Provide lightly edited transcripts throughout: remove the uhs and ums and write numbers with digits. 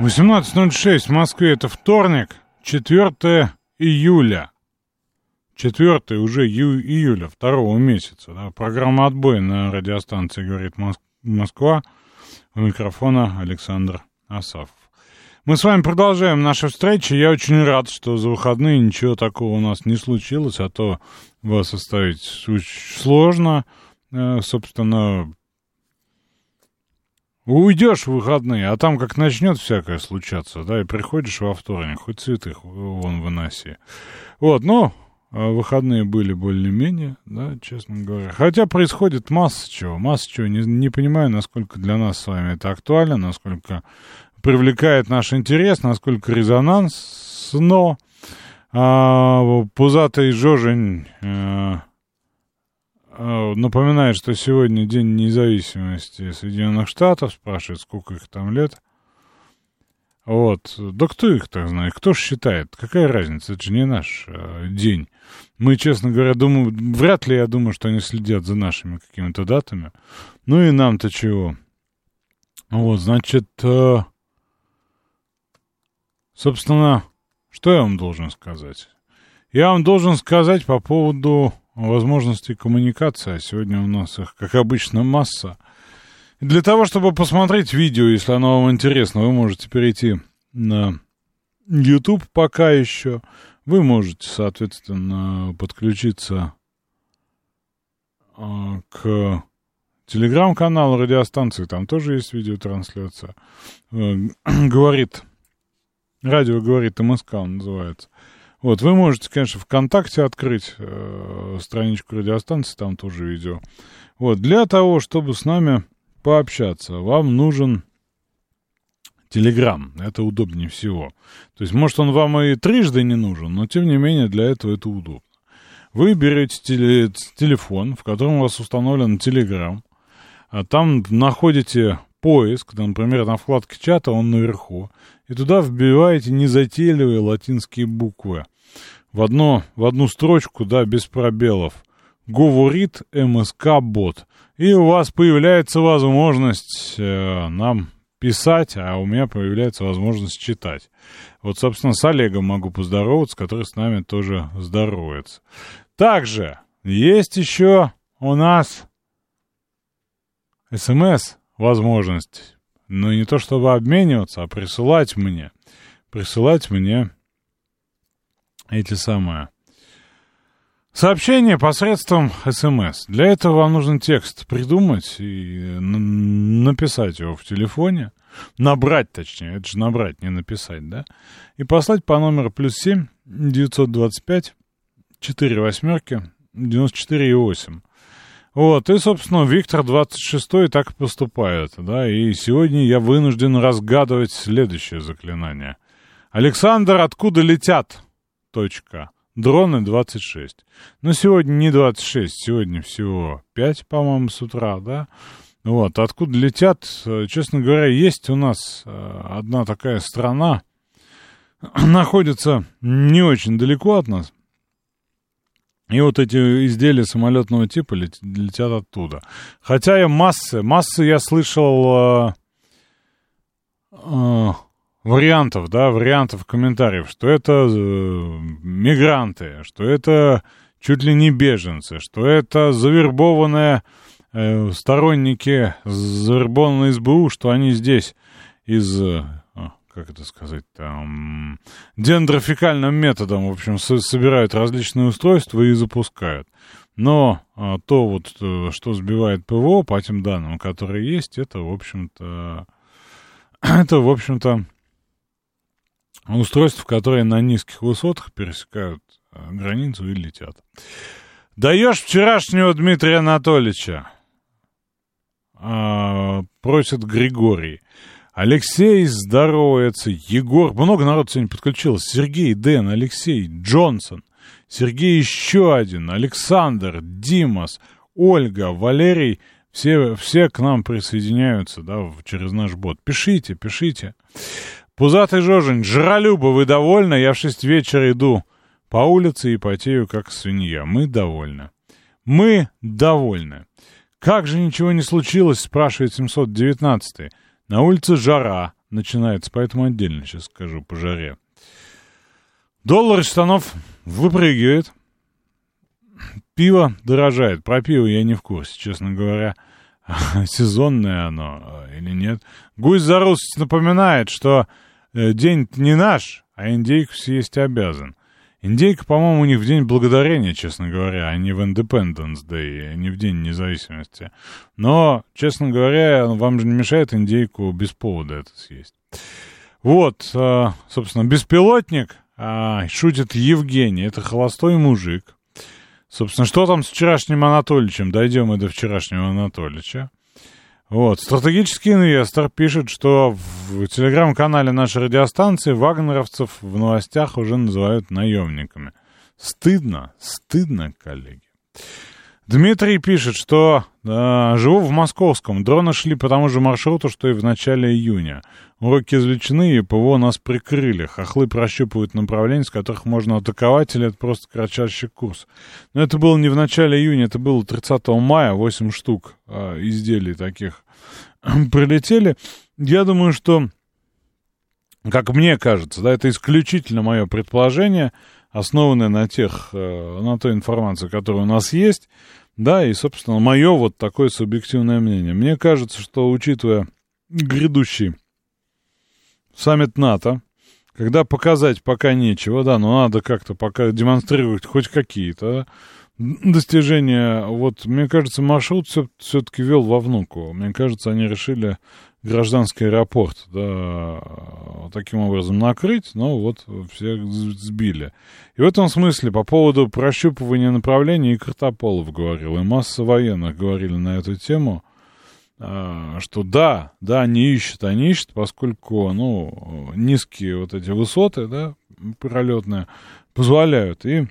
18:06 в Москве. Это вторник, 4 июля. 4 уже июля, второго месяца. Да? Программа «Отбой» на радиостанции «Говорит Москва». У микрофона Александр Асафов. Мы с вами продолжаем наши встречи. Я очень рад, что за выходные ничего такого у нас не случилось, а то вас оставить сложно. Собственно, уйдешь в выходные, а там как начнет всякое случаться, да, и приходишь во вторник, хоть цветы вон выноси. Вот, но выходные были более-менее, да, честно говоря. Хотя происходит масса чего. Не понимаю, насколько для нас с вами это актуально, насколько привлекает наш интерес, насколько резонансно. Пузатый Жожень напоминает, что сегодня День независимости Соединенных Штатов. Спрашивает, сколько их там лет. Вот. Да кто их так знает? Кто ж считает? Какая разница? Это же не наш день. Мы, честно говоря, вряд ли я думаю, что они следят за нашими какими-то датами. Ну и нам-то чего? Вот, значит, собственно, что я вам должен сказать? Я вам должен сказать по поводу возможностей коммуникации. Сегодня у нас их, как обычно, масса. Для того, чтобы посмотреть видео, если оно вам интересно, вы можете перейти на YouTube пока еще. Вы можете, соответственно, подключиться к Телеграм-канал радиостанции, там тоже есть видеотрансляция. Радио «Говорит МСК» он называется. Вот, вы можете, конечно, ВКонтакте открыть страничку радиостанции, там тоже видео. Вот, для того, чтобы с нами пообщаться, вам нужен Телеграм. Это удобнее всего. То есть, может, он вам и трижды не нужен, но, тем не менее, для этого это удобно. Вы берете телефон, в котором у вас установлен Телеграм. А там находите поиск, например, на вкладке чата, он наверху, и туда вбиваете незатейливые латинские буквы. В одну строчку, да, без пробелов. «Говорит МСК-бот». И у вас появляется возможность нам писать, а у меня появляется возможность читать. Вот, собственно, с Олегом могу поздороваться, который с нами тоже здоровается. Также есть еще у нас СМС-возможность, но не то чтобы обмениваться, а присылать мне эти самые сообщения посредством СМС. Для этого вам нужен текст придумать и написать его в телефоне, набрать точнее, это же набрать, не написать, да, и послать по номеру +7 925 48 94 8. Вот, и, собственно, Виктор 26-й так и поступает, да, и сегодня я вынужден разгадывать следующее заклинание. Александр, откуда летят? Точка. Дроны 26. Но сегодня не 26, сегодня всего 5, по-моему, с утра, да. Вот, откуда летят? Честно говоря, есть у нас одна такая страна, находится не очень далеко от нас. И вот эти изделия самолетного типа летят оттуда. Хотя я массы я слышал вариантов, да, комментариев, что это мигранты, что это чуть ли не беженцы, что это завербованные сторонники, завербованные СБУ, что они здесь из... как это сказать, там, дендрофикальным методом, в общем, собирают различные устройства и запускают. Но то вот, что сбивает ПВО, по тем данным, которые есть, это, в общем-то, устройства, которые на низких высотах пересекают границу и летят. Даешь вчерашнего Дмитрия Анатольевича. просит Григорий. Алексей здоровается, Егор, много народу сегодня подключилось, Сергей, Дэн, Алексей, Джонсон, Сергей еще один, Александр, Димас, Ольга, Валерий, все к нам присоединяются, да, через наш бот. Пишите, пишите. Пузатый Жожень, жралюба, вы довольны? Я в 6 вечера иду по улице и потею, как свинья. Мы довольны. Мы довольны. Как же ничего не случилось, спрашивает 719-й. На улице жара начинается, поэтому отдельно сейчас скажу по жаре. Доллар из штанов выпрыгивает. Пиво дорожает. Про пиво я не в курсе, честно говоря. Сезонное оно или нет. Гусь за Русь напоминает, что день-то не наш, а индейку съесть обязан. Индейка, по-моему, у них в День Благодарения, честно говоря, а не в Independence Day, а не в День Независимости. Но, честно говоря, вам же не мешает индейку без повода это съесть. Вот, собственно, беспилотник, шутит Евгений, это холостой мужик. Собственно, что там с вчерашним Анатольевичем? Дойдем и до вчерашнего Анатольевича. Вот, стратегический инвестор пишет, что в телеграм-канале нашей радиостанции вагнеровцев в новостях уже называют наемниками. Стыдно, стыдно, коллеги. Дмитрий пишет, что живу в Московском. Дроны шли по тому же маршруту, что и в начале июня. Уроки извлечены, и ПВО нас прикрыли. Хохлы прощупывают направления, с которых можно атаковать, или это просто кратчайший курс. Но это было не в начале июня, это было 30 мая. 8 штук изделий таких прилетели. Я думаю, что, как мне кажется, да, это исключительно мое предположение, основанное на той информации, которая у нас есть, да, и, собственно, мое вот такое субъективное мнение. Мне кажется, что, учитывая грядущий саммит НАТО, когда показать пока нечего, да, но надо как-то пока демонстрировать хоть какие-то достижения, вот, мне кажется, маршрут все-таки вел вовнуку. Мне кажется, они решили гражданский аэропорт, да, таким образом накрыть, но вот всех сбили. И в этом смысле по поводу прощупывания направлений и Картаполов говорил, и масса военных говорили на эту тему, что да, они ищут, поскольку, ну, низкие вот эти высоты, да, пролетные, позволяют, и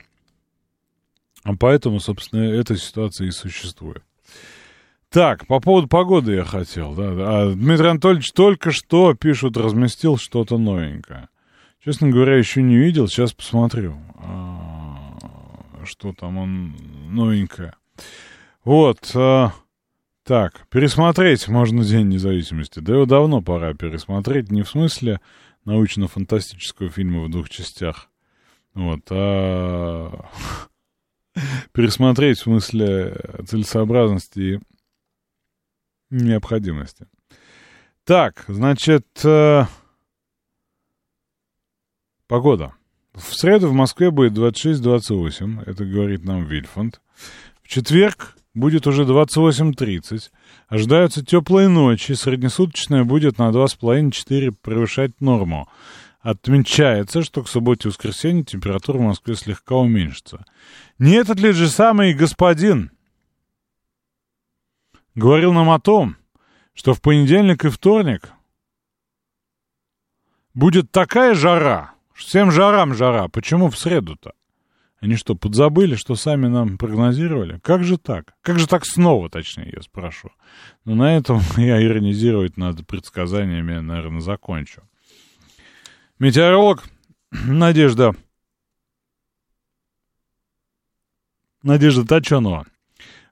поэтому, собственно, эта ситуация и существует. Так, по поводу погоды я хотел. Да. Дмитрий Анатольевич только что, пишут, разместил что-то новенькое. Честно говоря, еще не видел. Сейчас посмотрю, что там он новенькое. Вот. Так, пересмотреть можно День независимости. Да его давно пора пересмотреть. Не в смысле научно-фантастического фильма в 2 частях. Вот. Пересмотреть в смысле целесообразности и необходимости. Так, значит, погода. В среду в Москве будет 26-28, это говорит нам Вильфанд. В четверг будет уже 28-30. Ожидаются теплые ночи, среднесуточная будет на 2,5-4 превышать норму. Отмечается, что к субботе и воскресенье температура в Москве слегка уменьшится. Не этот ли же самый господин говорил нам о том, что в понедельник и вторник будет такая жара, что всем жарам жара. Почему в среду-то? Они что, подзабыли, что сами нам прогнозировали? Как же так? Как же так снова, точнее, я спрошу. Но на этом я иронизировать над предсказаниями, наверное, закончу. Метеоролог Надежда Тачанова.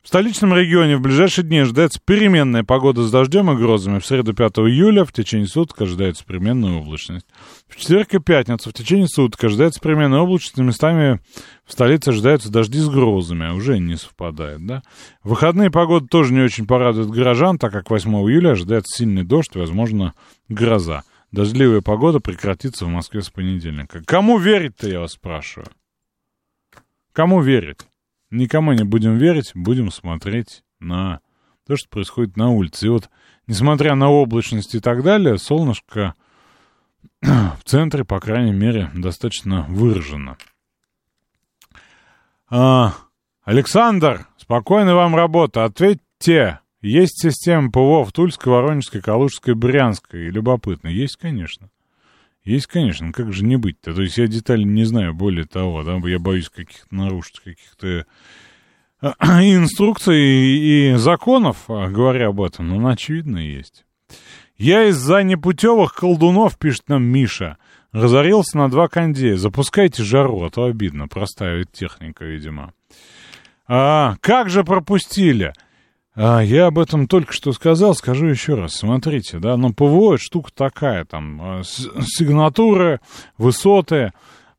В столичном регионе в ближайшие дни ожидается переменная погода с дождем и грозами. В среду 5 июля в течение суток ожидается переменная облачность. В четверг и пятницу в течение суток ожидается переменная облачность. Местами в столице ожидаются дожди с грозами. Уже не совпадает, да? В выходные погода тоже не очень порадует горожан, так как 8 июля ожидается сильный дождь, возможно, гроза. Дождливая погода прекратится в Москве с понедельника. Кому верить-то, я вас спрашиваю? Кому верить? Никому не будем верить, будем смотреть на то, что происходит на улице. И вот, несмотря на облачность и так далее, солнышко в центре, по крайней мере, достаточно выражено. Александр, спокойной вам работы. Ответьте, Есть система ПВО в Тульской, Воронежской, Калужской, Брянской. Любопытно. Есть, конечно. Есть, конечно. Как же не быть-то? То есть я детали не знаю, более того. Да? Я боюсь каких-то нарушить, каких-то инструкций и законов, говоря об этом. Но, очевидно, есть. Я из-за непутевых колдунов, пишет нам Миша, разорился на 2 кондея. Запускайте жару, а то обидно. Простая техника, видимо. Как же пропустили? Я об этом только что сказал, скажу еще раз. Смотрите, да, но ПВО штука такая, там, сигнатуры, высоты,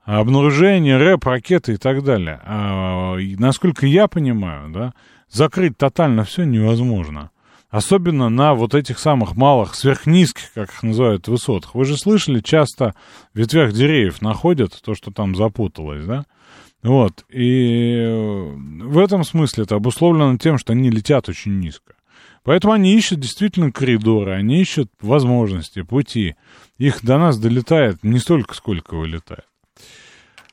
обнаружение, рэп, ракеты и так далее. И, насколько я понимаю, да, закрыть тотально все невозможно. Особенно на вот этих самых малых, сверхнизких, как их называют, высотах. Вы же слышали, часто в ветвях деревьев находят то, что там запуталось, да? Вот, и в этом смысле это обусловлено тем, что они летят очень низко. Поэтому они ищут действительно коридоры, они ищут возможности, пути. Их до нас долетает не столько, сколько вылетает.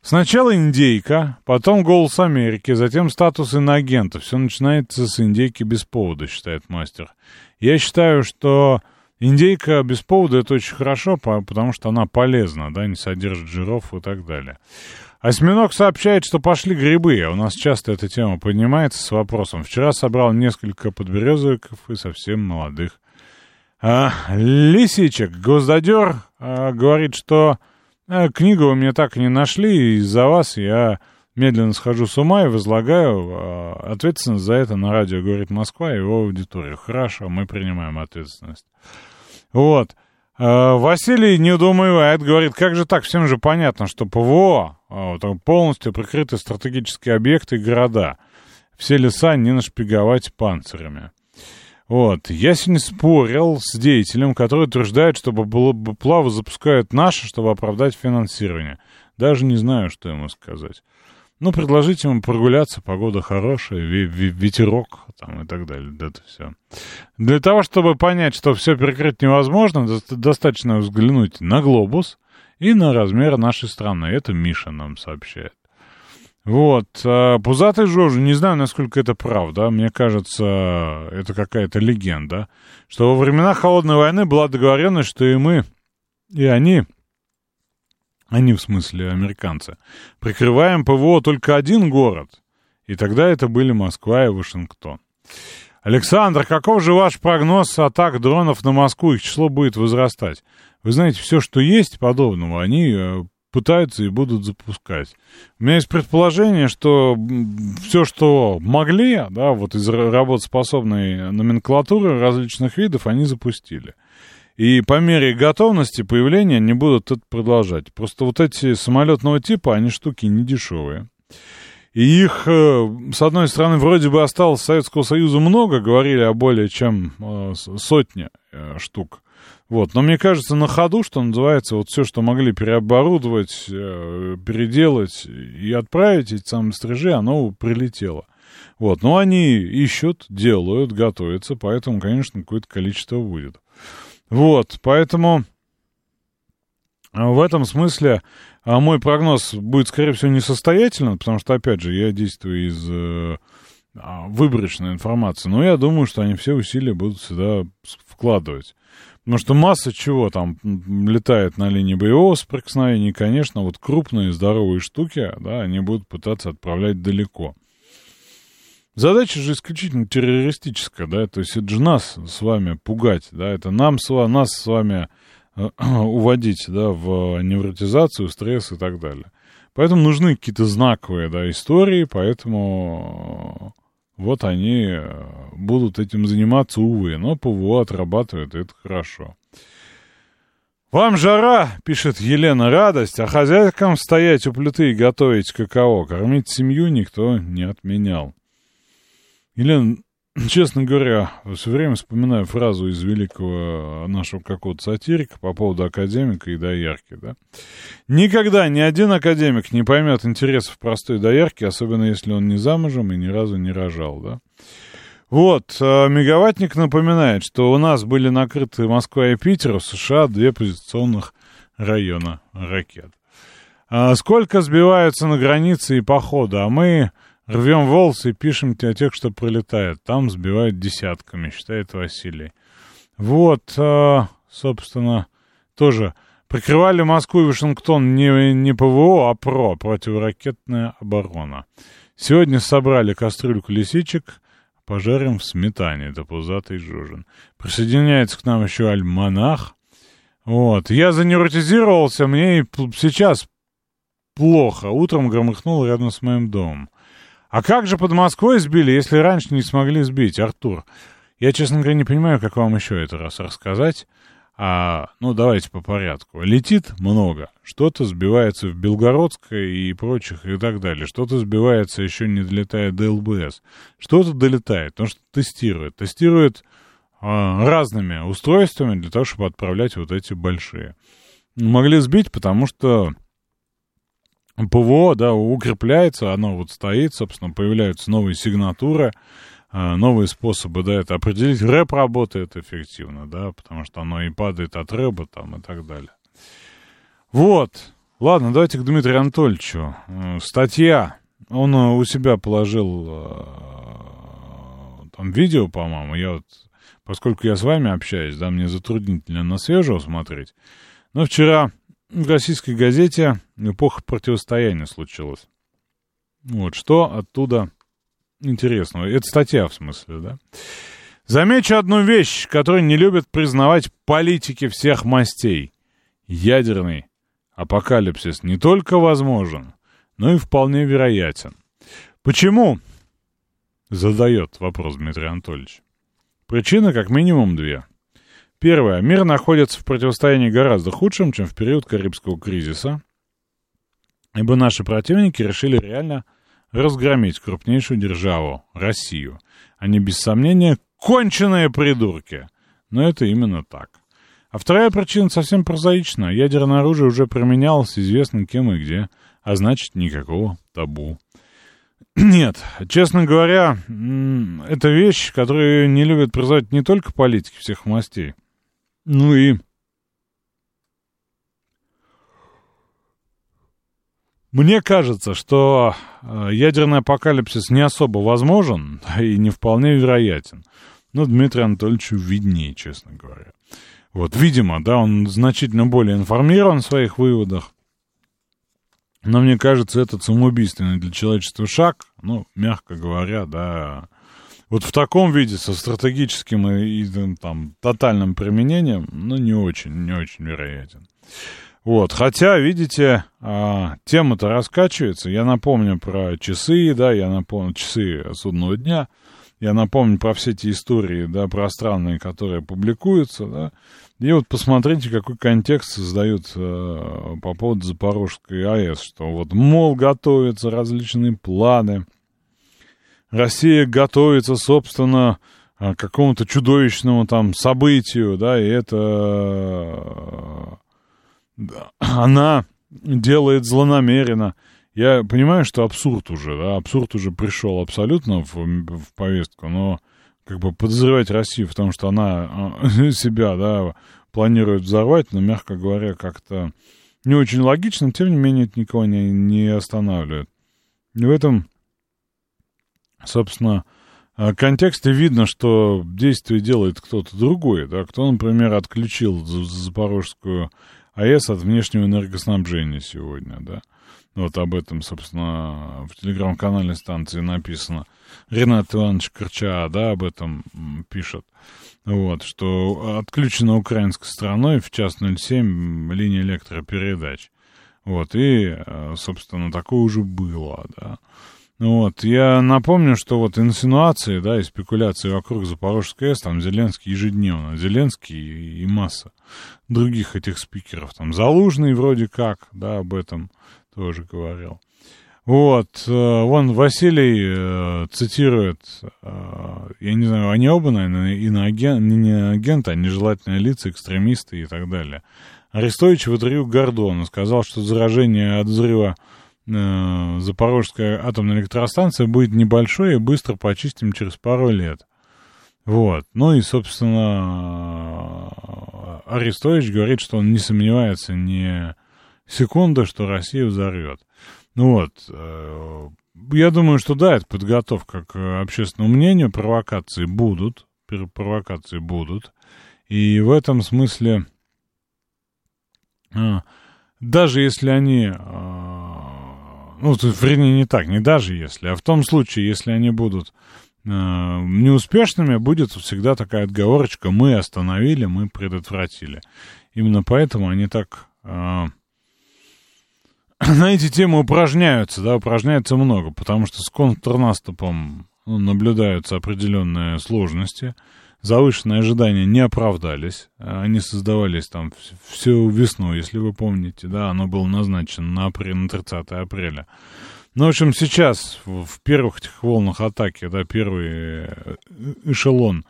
Сначала индейка, потом голос Америки, затем статус иноагента. Все начинается с индейки без повода, считает мастер. Я считаю, что индейка без повода — это очень хорошо, потому что она полезна, да, не содержит жиров и так далее. Осьминог сообщает, что пошли грибы. У нас часто эта тема поднимается с вопросом. Вчера собрал несколько подберезовиков и совсем молодых. Лисичек, гвоздодер, говорит, что книгу вы мне так и не нашли, и из-за вас я медленно схожу с ума и возлагаю ответственность за это на радио, говорит Москва, и его аудиторию. Хорошо, мы принимаем ответственность. Вот. Василий недоумевает, говорит, как же так, всем же понятно, что ПВО полностью прикрыты стратегические объекты и города. Все леса не нашпиговать панцирями. Вот. Я сегодня спорил с деятелем, который утверждает, что плаву запускают наши, чтобы оправдать финансирование. Даже не знаю, что ему сказать. Ну, предложите ему прогуляться, погода хорошая, ветерок там, и так далее. Да, это все. Для того, чтобы понять, что все перекрыть невозможно, достаточно взглянуть на глобус и на размер нашей страны. Это Миша нам сообщает. Вот. Пузатый Жожу, не знаю, насколько это правда. Мне кажется, это какая-то легенда, что во времена Холодной войны была договоренность, что и мы, и они, в смысле, американцы, прикрываем ПВО только один город. И тогда это были Москва и Вашингтон. Александр, каков же ваш прогноз атак дронов на Москву? Их число будет возрастать. Вы знаете, все, что есть подобного, они пытаются и будут запускать. У меня есть предположение, что все, что могли, да, вот из работоспособной номенклатуры различных видов, они запустили. И по мере готовности появления они будут это продолжать. Просто вот эти самолетного типа, они штуки недешевые. И их, с одной стороны, вроде бы осталось Советского Союза много, говорили о более чем сотне штук. Вот. Но мне кажется, на ходу, что называется, вот все, что могли переоборудовать, переделать и отправить, эти самые стрижи, оно прилетело. Вот. Но они ищут, делают, готовятся, поэтому, конечно, какое-то количество будет. Вот, поэтому в этом смысле мой прогноз будет, скорее всего, несостоятельным, потому что, опять же, я действую из выборочной информации, но я думаю, что они все усилия будут сюда вкладывать. Потому что масса чего там летает на линии боевого соприкосновения, и, конечно, вот крупные здоровые штуки, да, они будут пытаться отправлять далеко. Задача же исключительно террористическая, да, то есть это же нас с вами пугать, да, это нас с вами уводить, да, в невротизацию, стресс и так далее. Поэтому нужны какие-то знаковые, да, истории, поэтому вот они будут этим заниматься, увы, но ПВО отрабатывает, и это хорошо. «Вам жара, — пишет Елена, — радость, а хозяйкам стоять у плиты и готовить каково, кормить семью никто не отменял». Елена, честно говоря, все время вспоминаю фразу из великого нашего какого-то сатирика по поводу академика и доярки, да? «Никогда ни один академик не поймет интересов простой доярки, особенно если он не замужем и ни разу не рожал», да? Вот, мегаваттник напоминает, что у нас были накрыты Москва и Питер, в США 2 позиционных района ракет. «Сколько сбиваются на границе и по ходу, а мы Рвем волосы и пишем о тех, что пролетают. Там сбивают десятками, считает Василий. Вот, собственно, тоже прикрывали Москву и Вашингтон не ПВО, а ПРО, противоракетная оборона. Сегодня собрали кастрюльку лисичек, пожарим в сметане, это пузатый Жужин. Присоединяется к нам еще альманах. Вот, я заневротизировался, мне и сейчас плохо. Утром громыхнул рядом с моим домом. А как же под Москвой сбили, если раньше не смогли сбить, Артур? Я, честно говоря, не понимаю, как вам еще это раз рассказать. Ну, давайте по порядку. Летит много. Что-то сбивается в Белгородской и прочих и так далее. Что-то сбивается, еще не долетая до ЛБС. Что-то долетает, потому что тестирует. Тестирует разными устройствами для того, чтобы отправлять вот эти большие. Могли сбить, потому что ПВО, да, укрепляется, оно вот стоит, собственно, появляются новые сигнатуры, новые способы, да, это определить. РЭБ работает эффективно, да, потому что оно и падает от РЭБа там и так далее. Вот. Ладно, давайте к Дмитрию Анатольевичу. Статья. Он у себя положил там видео, по-моему. Я вот, поскольку я с вами общаюсь, да, мне затруднительно на свежего смотреть. Но вчера в российской газете эпоха противостояния случилась. Вот, что оттуда интересного. Это статья, в смысле, да? Замечу одну вещь, которую не любят признавать политики всех мастей. Ядерный апокалипсис не только возможен, но и вполне вероятен. Почему? Задает вопрос Дмитрий Анатольевич. Причина как минимум две. Первое. Мир находится в противостоянии гораздо худшем, чем в период Карибского кризиса, ибо наши противники решили реально разгромить крупнейшую державу, Россию. Они, без сомнения, конченые придурки. Но это именно так. А вторая причина совсем прозаична. Ядерное оружие уже применялось, известно кем и где. А значит, никакого табу. Нет, честно говоря, это вещь, которую не любят признавать не только политики всех мастей, ну и мне кажется, что ядерный апокалипсис не особо возможен и не вполне вероятен. Но Дмитрию Анатольевичу виднее, честно говоря. Вот, видимо, да, он значительно более информирован в своих выводах. Но мне кажется, этот самоубийственный для человечества шаг, ну, мягко говоря, да, вот в таком виде со стратегическим и там тотальным применением, ну, не очень вероятен. Вот, хотя, видите, тема-то раскачивается. Я напомню про часы, да, я напомню часы судного дня. Я напомню про все эти истории, да, пространные, которые публикуются, да. И вот посмотрите, какой контекст создают по поводу Запорожской АЭС, что вот, мол, готовятся различные планы. Россия готовится, собственно, к какому-то чудовищному там событию, да, и это... она делает злонамеренно. Я понимаю, что абсурд уже, да, абсурд уже пришел абсолютно в повестку, но как бы подозревать Россию в том, что она себя, да, планирует взорвать, но, мягко говоря, как-то не очень логично, тем не менее, это никого не останавливает. И в этом, собственно, контексте видно, что действие делает кто-то другой, да, кто, например, отключил Запорожскую АЭС от внешнего энергоснабжения сегодня, да. Вот об этом, собственно, в телеграм-канале станции написано. Ренат Иванович Корча, да, об этом пишет. Вот, что отключена украинской стороной в час 07 линия электропередач. Вот, и, собственно, такое уже было, да. Вот, я напомню, что вот инсинуации, да, и спекуляции вокруг Запорожской АЭС, там Зеленский ежедневно, Зеленский и масса других этих спикеров, там Залужный вроде как, да, об этом тоже говорил. Вот, вон Василий цитирует, я не знаю, они оба, наверное, иноагенты, а нежелательные лица, экстремисты и так далее. Арестович в интервью Гордона сказал, что заражение от взрыва Запорожская атомная электростанция будет небольшой и быстро почистим через пару лет. Вот. Ну и, собственно, Арестович говорит, что он не сомневается ни секунды, что Россию взорвет. Ну вот. Я думаю, что да, это подготовка к общественному мнению, провокации будут, и в этом смысле, даже если они, ну, вернее, не так, не даже если, а в том случае, если они будут неуспешными, будет всегда такая отговорочка: мы остановили, мы предотвратили. Именно поэтому они так на эти темы упражняются, да, упражняются много, потому что с контрнаступом наблюдаются определенные сложности, завышенные ожидания не оправдались, они создавались там всю весну, если вы помните, да, оно было назначено на 30 апреля. Ну, в общем, сейчас в первых этих волнах атаки, да, первый эшелон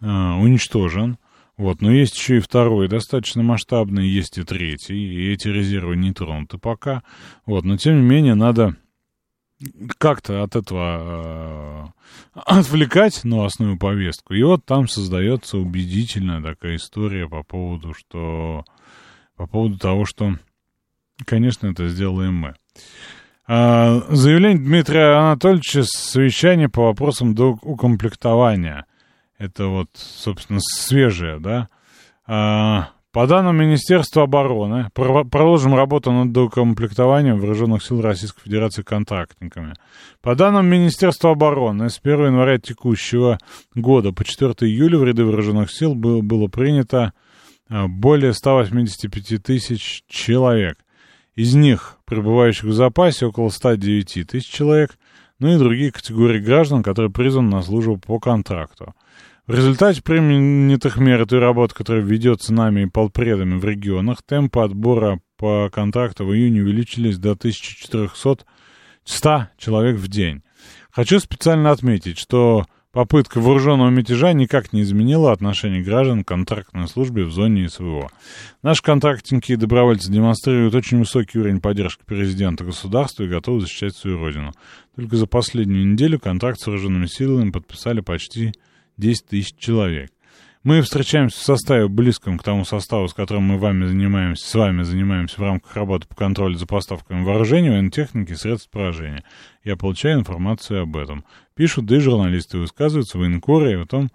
уничтожен. Вот, но есть еще и второй, достаточно масштабный, есть и третий, и эти резервы не тронуты пока. Вот, но тем не менее надо как-то от этого отвлекать новостную повестку. И вот там создается убедительная такая история по поводу того, что, конечно, это сделаем мы. Заявление Дмитрия Анатольевича с совещания по вопросам доукомплектования. Это вот, собственно, свежее, да. По данным Министерства обороны, продолжим работу над доукомплектованием вооруженных сил Российской Федерации контрактниками. По данным Министерства обороны, с 1 января текущего года по 4 июля в ряды вооруженных сил было принято более 185 тысяч человек. Из них, пребывающих в запасе, около 109 тысяч человек, ну и другие категории граждан, которые призваны на службу по контракту. В результате принятых мер и той работы, которая ведется нами и полпредами в регионах, темпы отбора по контракту в июне увеличились до 1400 человек в день. Хочу специально отметить, что попытка вооруженного мятежа никак не изменила отношение граждан к контрактной службе в зоне СВО. Наши контрактники и добровольцы демонстрируют очень высокий уровень поддержки президента государства и готовы защищать свою родину. Только за последнюю неделю контракт с вооруженными силами подписали почти 10 тысяч человек. Мы встречаемся в составе, близком к тому составу, с которым мы с вами занимаемся в рамках работы по контролю за поставками вооружений, военной техники и средств поражения. Я получаю информацию об этом. Пишут, да и журналисты высказываются, военкоры, и о том,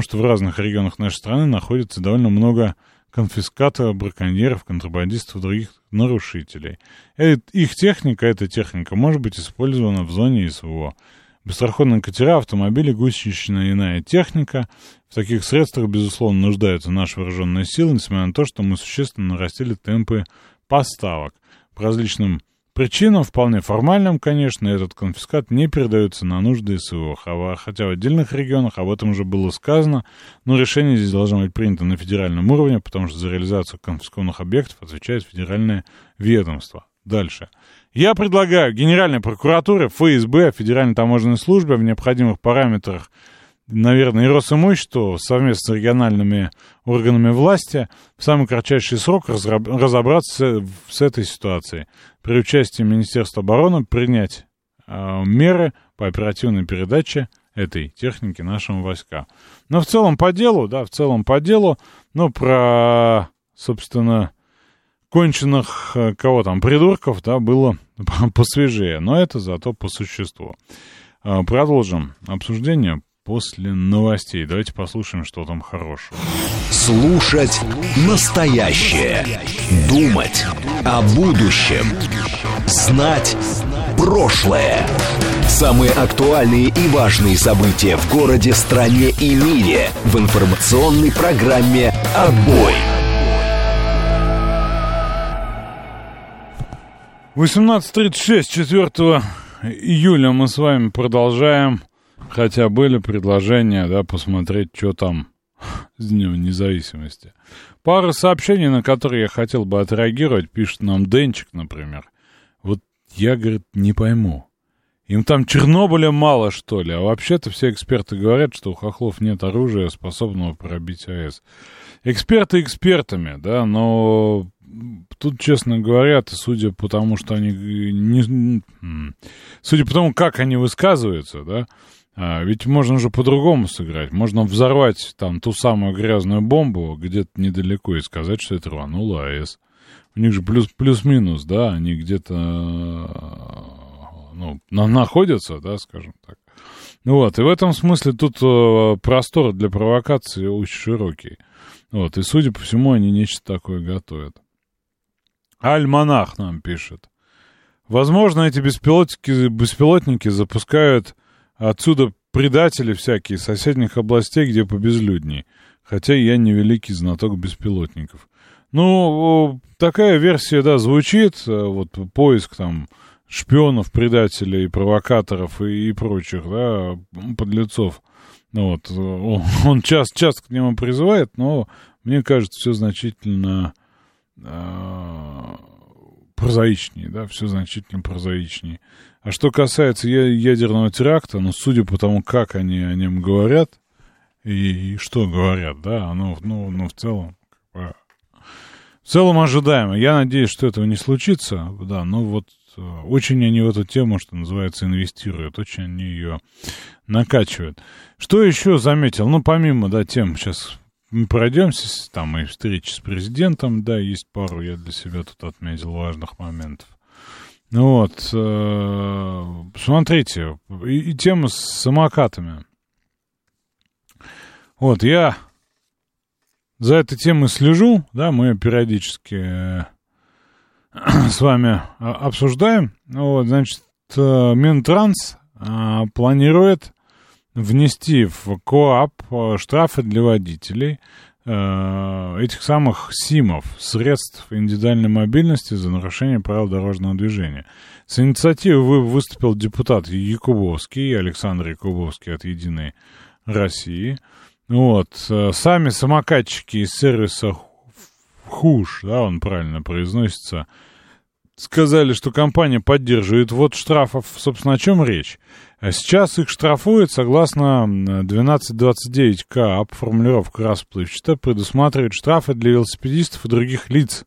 что в разных регионах нашей страны находится довольно много конфискаторов, браконьеров, контрабандистов и других нарушителей. Эта техника может быть использована в зоне СВО. Быстроходные катера, автомобили, гусеничная и иная техника. В таких средствах, безусловно, нуждаются наши вооруженные силы, несмотря на то, что мы существенно нарастили темпы поставок. По различным причинам, вполне формальным, конечно, этот конфискат не передается на нужды СВО. Хотя в отдельных регионах об этом уже было сказано, но решение здесь должно быть принято на федеральном уровне, потому что за реализацию конфискованных объектов отвечает федеральное ведомство. Дальше. Я предлагаю Генеральной прокуратуре, ФСБ, Федеральной таможенной службе в необходимых параметрах, наверное, и Росимуществу совместно с региональными органами власти в самый кратчайший срок разобраться с этой ситуацией. При участии Министерства обороны принять меры по оперативной передаче этой техники нашим войскам. Но в целом по делу, ну, про, собственно, конченных, кого там, придурков, да, было посвежее, но это зато по существу. Продолжим обсуждение после новостей. Давайте послушаем, что там хорошего. Слушать настоящее, думать о будущем, знать прошлое. Самые актуальные и важные события в городе, стране и мире в информационной программе «Отбой». 18:36, 4 июля мы с вами продолжаем, хотя были предложения, да, посмотреть, что там с Днем Независимости. Пара сообщений, на которые я хотел бы отреагировать, пишет нам Денчик, например. Вот я, говорит, не пойму. Им там Чернобыля мало, что ли? А вообще-то все эксперты говорят, что у хохлов нет оружия, способного пробить АЭС. Эксперты экспертами, да, но тут, честно говоря, судя по тому, что они судя по тому, как они высказываются, да, ведь можно уже по-другому сыграть. Можно взорвать там ту самую грязную бомбу где-то недалеко и сказать, что это рвануло АЭС. У них же плюс-минус, да, они где-то ну, находятся, да, скажем так. Вот, и в этом смысле тут простор для провокации очень широкий. Вот, и, судя по всему, они нечто такое готовят. Альманах нам пишет. Возможно, эти беспилотники запускают отсюда предатели всякие из соседних областей, где побезлюдней. Хотя я не великий знаток беспилотников. Ну, такая версия, да, звучит. Вот поиск там шпионов, предателей, провокаторов и прочих, да, подлецов. Вот. Он часто к нему призывает, но мне кажется, все значительно прозаичнее, да, все значительно прозаичнее. А что касается ядерного теракта, ну, судя по тому, как они о нем говорят и что говорят, да, оно, ну, в целом, как бы, в целом ожидаемо. Я надеюсь, что этого не случится, да, но вот очень они в эту тему, что называется, инвестируют, очень они ее накачивают. Что еще заметил? Ну, помимо, да, тем, сейчас мы пройдемся, там и встречи с президентом, да, есть пару, я для себя тут отметил важных моментов. Вот, смотрите, и тема с самокатами. Вот, я за этой темой слежу, да, мы периодически с вами обсуждаем. Вот, значит, Минтранс планирует внести в КоАП штрафы для водителей этих самых СИМов, средств индивидуальной мобильности, за нарушение правил дорожного движения. С инициативой выступил депутат Якубовский, Александр Якубовский от «Единой России». Вот. Сами самокатчики из сервиса Хуш, да, он правильно произносится, сказали, что компания поддерживает вот штрафов. Собственно, о чем речь? Сейчас их штрафуют согласно 1229К, формулировка расплывчата, предусматривает штрафы для велосипедистов и других лиц,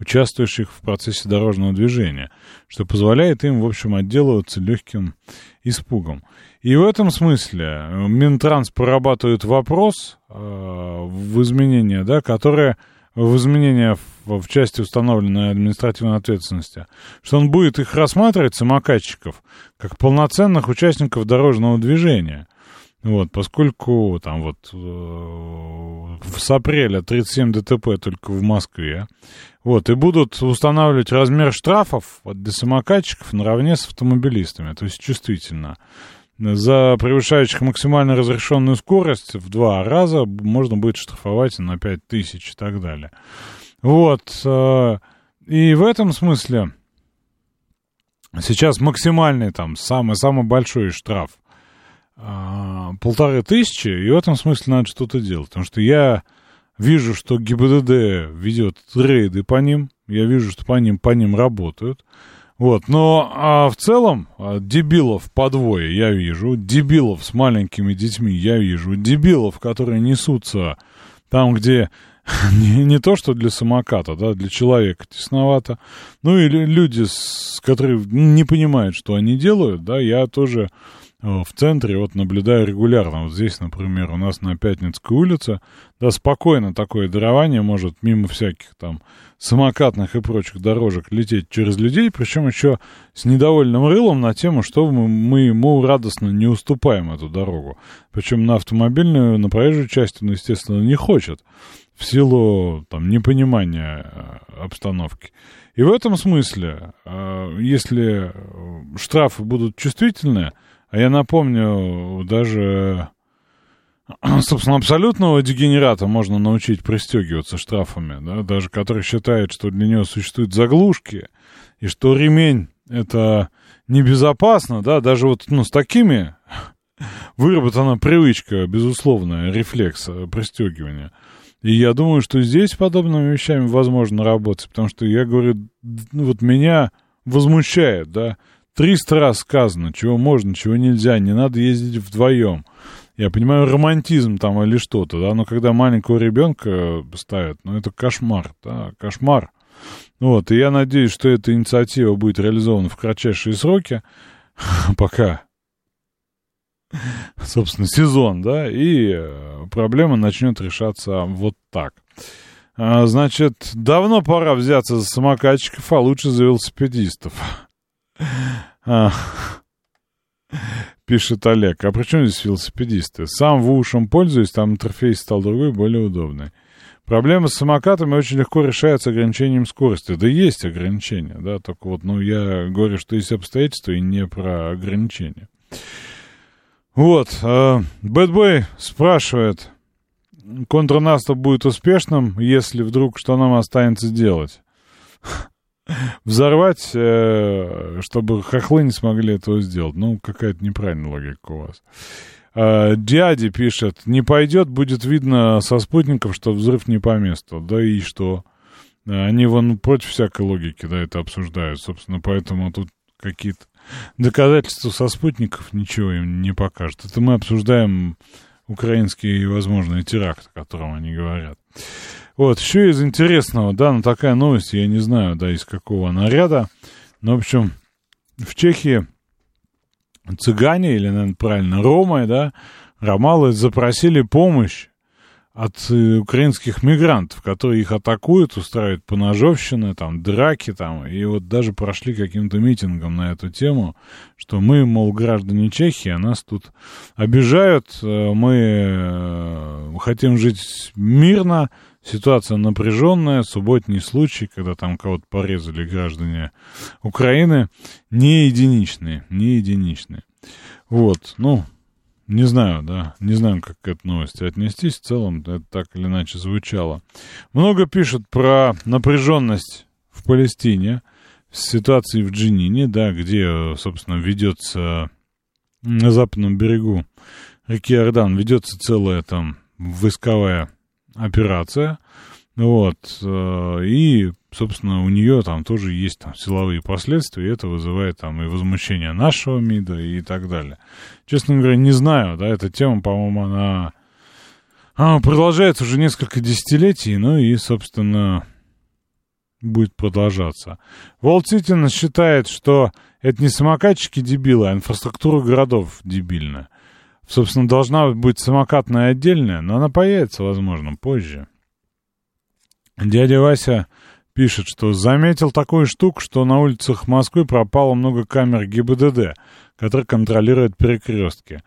участвующих в процессе дорожного движения, что позволяет им, в общем, отделываться легким испугом. И в этом смысле Минтранс прорабатывает вопрос в изменения, да, которые... в изменения в части установленной административной ответственности, что он будет их рассматривать, самокатчиков, как полноценных участников дорожного движения. Вот, поскольку там вот с апреля 37 ДТП только в Москве, вот, и будут устанавливать размер штрафов для самокатчиков наравне с автомобилистами, то есть чувствительно. За превышающих максимально разрешенную скорость в 2 раза можно будет штрафовать на 5000 и так далее. Вот. И в этом смысле сейчас максимальный, там, самый-самый большой штраф 1500, и в этом смысле надо что-то делать. Потому что я вижу, что ГИБДД ведет рейды по ним, я вижу, что по ним работают. Вот, но в целом дебилов подвое я вижу, дебилов с маленькими детьми я вижу, дебилов, которые несутся там, где не то, что для самоката, да, для человека тесновато, ну и люди, которые не понимают, что они делают, да, я тоже в центре вот наблюдаю регулярно. Вот здесь, например, у нас на Пятницкой улице, да, спокойно такое дарование может мимо всяких там самокатных и прочих дорожек лететь через людей, причем еще с недовольным рылом на тему, что мы ему радостно не уступаем эту дорогу. Причем на автомобильную, на проезжую часть он, естественно, не хочет в силу там непонимания обстановки. И в этом смысле, если штрафы будут чувствительны, а я напомню, даже, собственно, абсолютного дегенерата можно научить пристегиваться штрафами, да, даже который считает, что для него существуют заглушки, и что ремень — это небезопасно, да, даже вот, ну, с такими выработана привычка, безусловно, рефлекс пристегивания. И я думаю, что здесь подобными вещами возможно работать, потому что я говорю, ну, вот меня возмущает, да, 300 раз сказано, чего можно, чего нельзя, не надо ездить вдвоем. Я понимаю, романтизм там или что-то, да, но когда маленького ребенка ставят, ну, это кошмар, да, кошмар. Вот, и я надеюсь, что эта инициатива будет реализована в кратчайшие сроки, пока, собственно, сезон, да, и проблема начнет решаться вот так. Значит, давно пора взяться за самокатчиков, а лучше за велосипедистов. Пишет Олег. А при чем здесь велосипедисты? Сам вушем пользуюсь, там интерфейс стал другой, более удобный. Проблема с самокатами очень легко решается ограничением скорости. Да есть ограничения, да, только вот, ну, я говорю, что есть обстоятельства и не про ограничения. Вот, Бэтбой спрашивает, контрнаступ будет успешным, если вдруг что нам останется делать? Взорвать, чтобы хохлы не смогли этого сделать. Ну, какая-то неправильная логика у вас. Дядя пишет, не пойдет, будет видно со спутников, что взрыв не по месту. Да и что? Они вон против всякой логики, да, это обсуждают, собственно, поэтому тут какие-то доказательства со спутников ничего им не покажут. Это мы обсуждаем украинские возможные теракты, о котором они говорят. Вот, еще из интересного, да, ну такая новость, я не знаю, да, из какого наряда, но, в общем, в Чехии цыгане, или, наверное, правильно, ромы, да, ромалы запросили помощь от украинских мигрантов, которые их атакуют, устраивают поножовщины, там, драки, там, и вот даже прошли каким-то митингом на эту тему, что мы, мол, граждане Чехии, а нас тут обижают, мы хотим жить мирно, ситуация напряженная, субботний случай, когда там кого-то порезали граждане Украины, не единичные. Вот, ну, не знаю, да, не знаю, как к этой новости отнестись, в целом это так или иначе звучало. Много пишут про напряженность в Палестине, ситуации в Дженине, да, где, собственно, ведется на западном берегу реки Иордан, ведется целая там войсковая операция, вот, и, собственно, у нее там тоже есть там силовые последствия, и это вызывает там и возмущение нашего МИДа и так далее. Честно говоря, не знаю, да, эта тема, по-моему, она продолжается уже несколько десятилетий, ну и, собственно, будет продолжаться. Волцитин считает, что это не самокатчики дебилы, а инфраструктура городов дебильная. Собственно, должна быть самокатная отдельная, но она появится, возможно, позже. Дядя Вася пишет, что заметил такую штуку, что на улицах Москвы пропало много камер ГИБДД, которые контролируют перекрестки.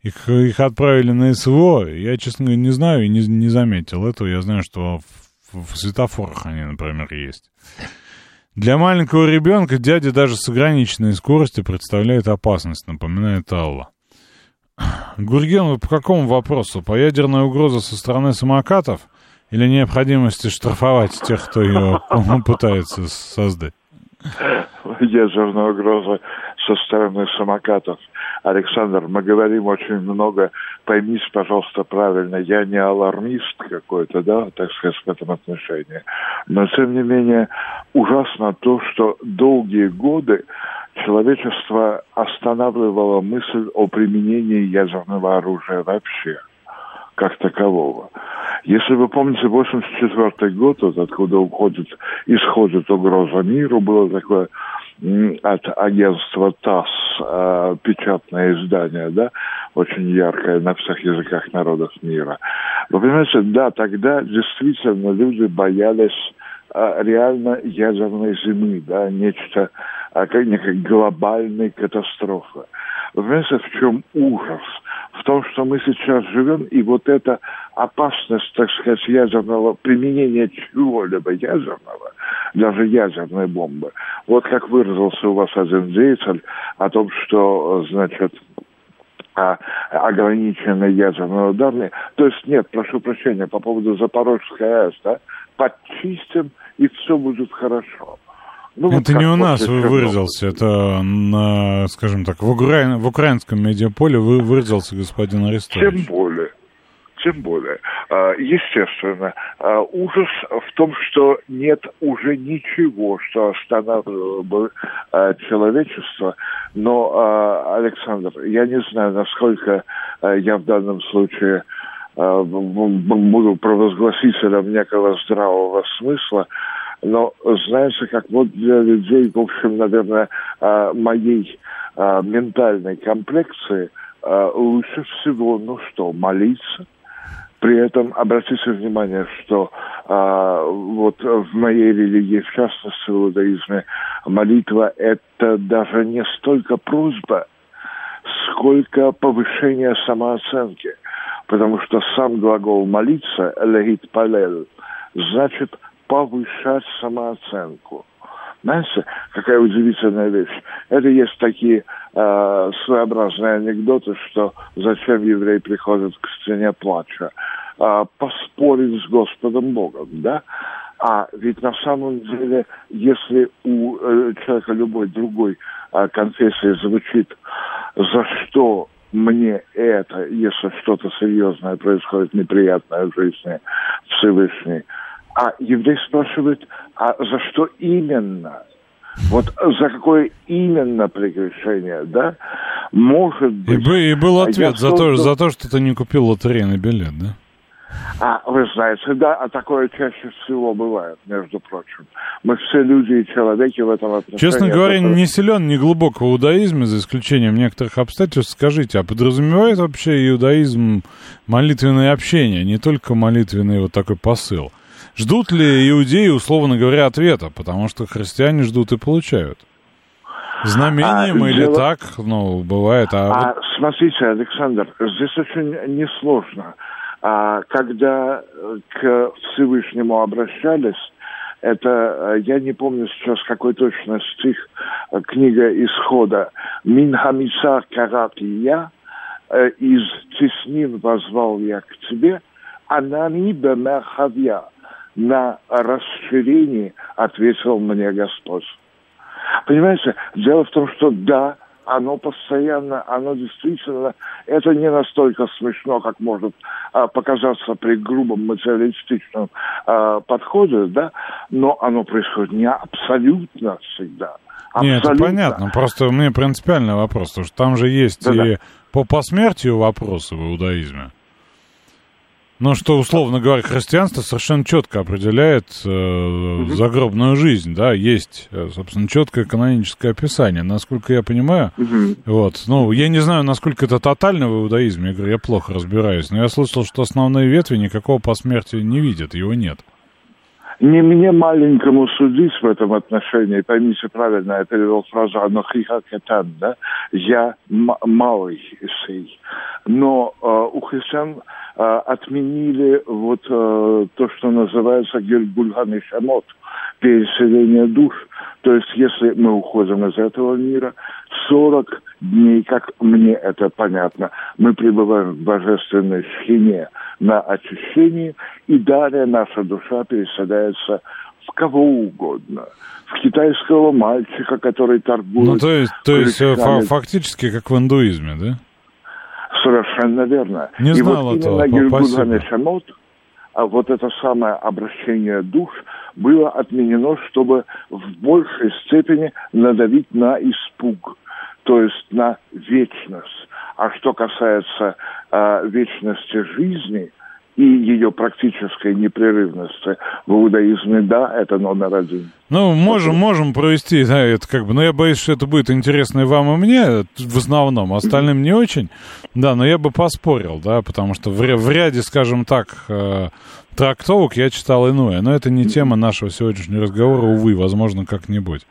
Их отправили на СВО, я, честно говоря, не знаю и не заметил этого. Я знаю, что в светофорах они, например, есть. Для маленького ребенка дядя даже с ограниченной скоростью представляет опасность, напоминает Алла. Гурген, вы по какому вопросу? По ядерной угрозе со стороны самокатов или необходимости штрафовать тех, кто ее пытается создать? Ядерная угроза со стороны самокатов. Александр, мы говорим очень много. Поймите, пожалуйста, правильно. Я не алармист какой-то, да, так сказать, в этом отношении. Но, тем не менее, ужасно то, что долгие годы человечество останавливало мысль о применении ядерного оружия вообще, как такового. Если вы помните, 1984 год, вот откуда исходит угроза миру, было такое от агентства ТАСС печатное издание, да, очень яркое на всех языках народов мира. Вы понимаете, да, тогда действительно люди боялись реально ядерной зимы, да, нечто, некой глобальной катастрофы. Вы понимаете, в чем ужас? В том, что мы сейчас живем, и вот эта опасность, так сказать, ядерного, применения чего-либо ядерного, даже ядерной бомбы. Вот как выразился у вас один деятель о том, что, значит, ограниченный ядерный ударный. То есть, нет, прошу прощения, по поводу Запорожской АЭС, да, подчистим, и все будет хорошо. Ну, это вот не у нас выразился, это, скажем так, в украинском медиаполе выразился господин Арестович. Тем более. Естественно, ужас в том, что нет уже ничего, что останавливало бы человечество. Но, Александр, я не знаю, насколько я в данном случае буду провозгласителем некого здравого смысла, но, знаете, как вот для людей, в общем, наверное, моей ментальной комплекции лучше всего, ну что, молиться. При этом обратите внимание, что вот в в моей религии, в частности в иудаизме, молитва – это даже не столько просьба, сколько повышение самооценки. Потому что сам глагол «молиться» «легитпалел» значит повышать самооценку. Знаете, какая удивительная вещь. Это есть такие своеобразные анекдоты, что зачем еврей приходит к стене плача? Поспорить с Господом Богом, да? А ведь на самом деле, если у человека любой другой конфессии звучит, за что мне это, если что-то серьезное происходит, неприятное в жизни Всевышний, а еврей спрашивает, а за что именно? Вот за какое именно прегрешение, да? Может быть... И был ответ за то, что ты не купил лотерейный билет, да? А, вы знаете, да, а такое чаще всего бывает, между прочим. Мы все люди и человеки в этом отношении... Честно говоря, не силен ни глубоко в иудаизме, за исключением некоторых обстоятельств. Скажите, а подразумевает вообще иудаизм молитвенное общение, не только молитвенный вот такой посыл? Ждут ли иудеи, условно говоря, ответа? Потому что христиане ждут и получают. Знамением или дело... так, ну, бывает. А вот... Смотрите, Александр, здесь очень несложно. Когда к Всевышнему обращались, это, я не помню сейчас какой точно стих, книга Исхода, «Мин хамица карати я, из теснин возвал я к тебе, анани бена хавья, на расширении ответил мне Господь». Понимаете, дело в том, что да, оно постоянно, оно действительно, это не настолько смешно, как может показаться при грубом материалистичном подходе, да, но оно происходит не абсолютно всегда. Нет, это понятно, просто у меня принципиальный вопрос, потому что там же есть и по посмертию вопросы в иудаизме. Ну, что, условно говоря, христианство совершенно четко определяет загробную жизнь, да, есть, собственно, четкое каноническое описание, насколько я понимаю, вот, ну, я не знаю, насколько это тотально в иудаизме, я говорю, я плохо разбираюсь, но я слышал, что основные ветви никакого посмертия не видят, его нет. Не мне маленькому судить в этом отношении, поймите правильно, я перевел фразу «Анохиха кетан», да, «Я малый сей». Но у христиан отменили вот то, что называется «Гельгульган и Шамот», переселение душ. То есть, если мы уходим из этого мира, 40 дней, как мне это понятно, мы пребываем в божественной шхине на очищении, и далее наша душа переселяется в кого угодно. В китайского мальчика, который торгует... Ну, то есть фактически как в индуизме, да? Совершенно верно. Не знал этого. И вот именно Гиргудана Шамот, вот это самое обращение душ, было отменено, чтобы в большей степени надавить на испуг, то есть на вечность. А что касается вечности жизни и ее практической непрерывности в иудаизме, да, это номер один. Ну, можем провести, да, это как бы, но я боюсь, что это будет интересно и вам, и мне, в основном, остальным не очень, да, но я бы поспорил, да, потому что в ряде, скажем так, трактовок я читал иное, но это не тема нашего сегодняшнего разговора, увы, возможно, как-нибудь.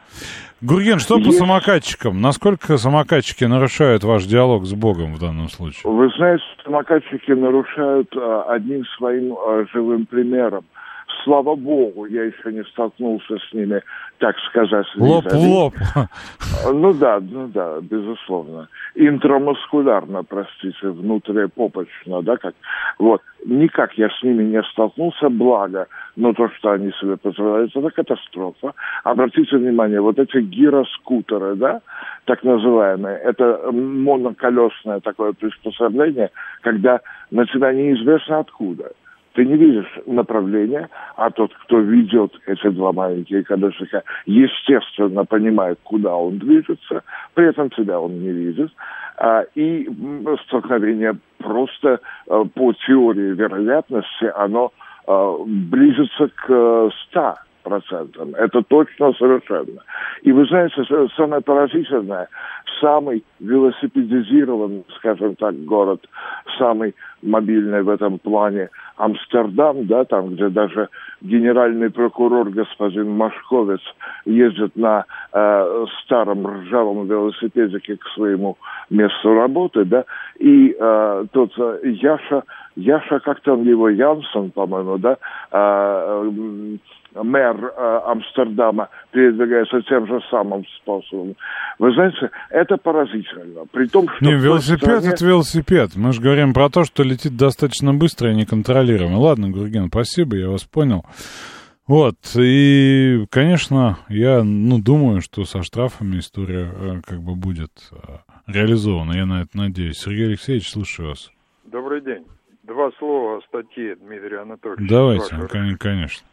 Гурген, что по самокатчикам? Насколько самокатчики нарушают ваш диалог с Богом в данном случае? Вы знаете, самокатчики нарушают одним своим живым примером. Слава богу, я еще не столкнулся с ними, так сказать. Лоб в лоб. Ну да, безусловно. Интрамускулярно, простите, внутрипопочно, да, как. Вот. Никак я с ними не столкнулся, благо. Но то, что они себе позволяют, это катастрофа. Обратите внимание, вот эти гироскутеры, да, так называемые, это моноколесное такое приспособление, когда на тебя неизвестно откуда. Ты не видишь направления, а тот, кто ведет эти два маленькие колесика, естественно, понимает, куда он движется, при этом тебя он не видит. И столкновение просто по теории вероятности, оно близится к 100%. Это точно совершенно. И вы знаете, самое поразительное, самый велосипедизирован, скажем так, город, самый мобильный в этом плане Амстердам, да, там, где даже генеральный прокурор господин Машковец ездит на старом ржавом велосипеде к своему месту работы, да, и тот Яша, как там его, Янсен, по-моему, да, мэр Амстердама передвигается тем же самым способом. Вы знаете, это поразительно. При том, что... Не, велосипед — это велосипед. Мы же говорим про то, что летит достаточно быстро и неконтролируемо. Ладно, Гурген, спасибо, я вас понял. Вот, и, конечно, я, думаю, что со штрафами история как бы будет реализована. Я на это надеюсь. Сергей Алексеевич, слушаю вас. Добрый день. Два слова о статье Дмитрия Анатольевича. Давайте, конечно.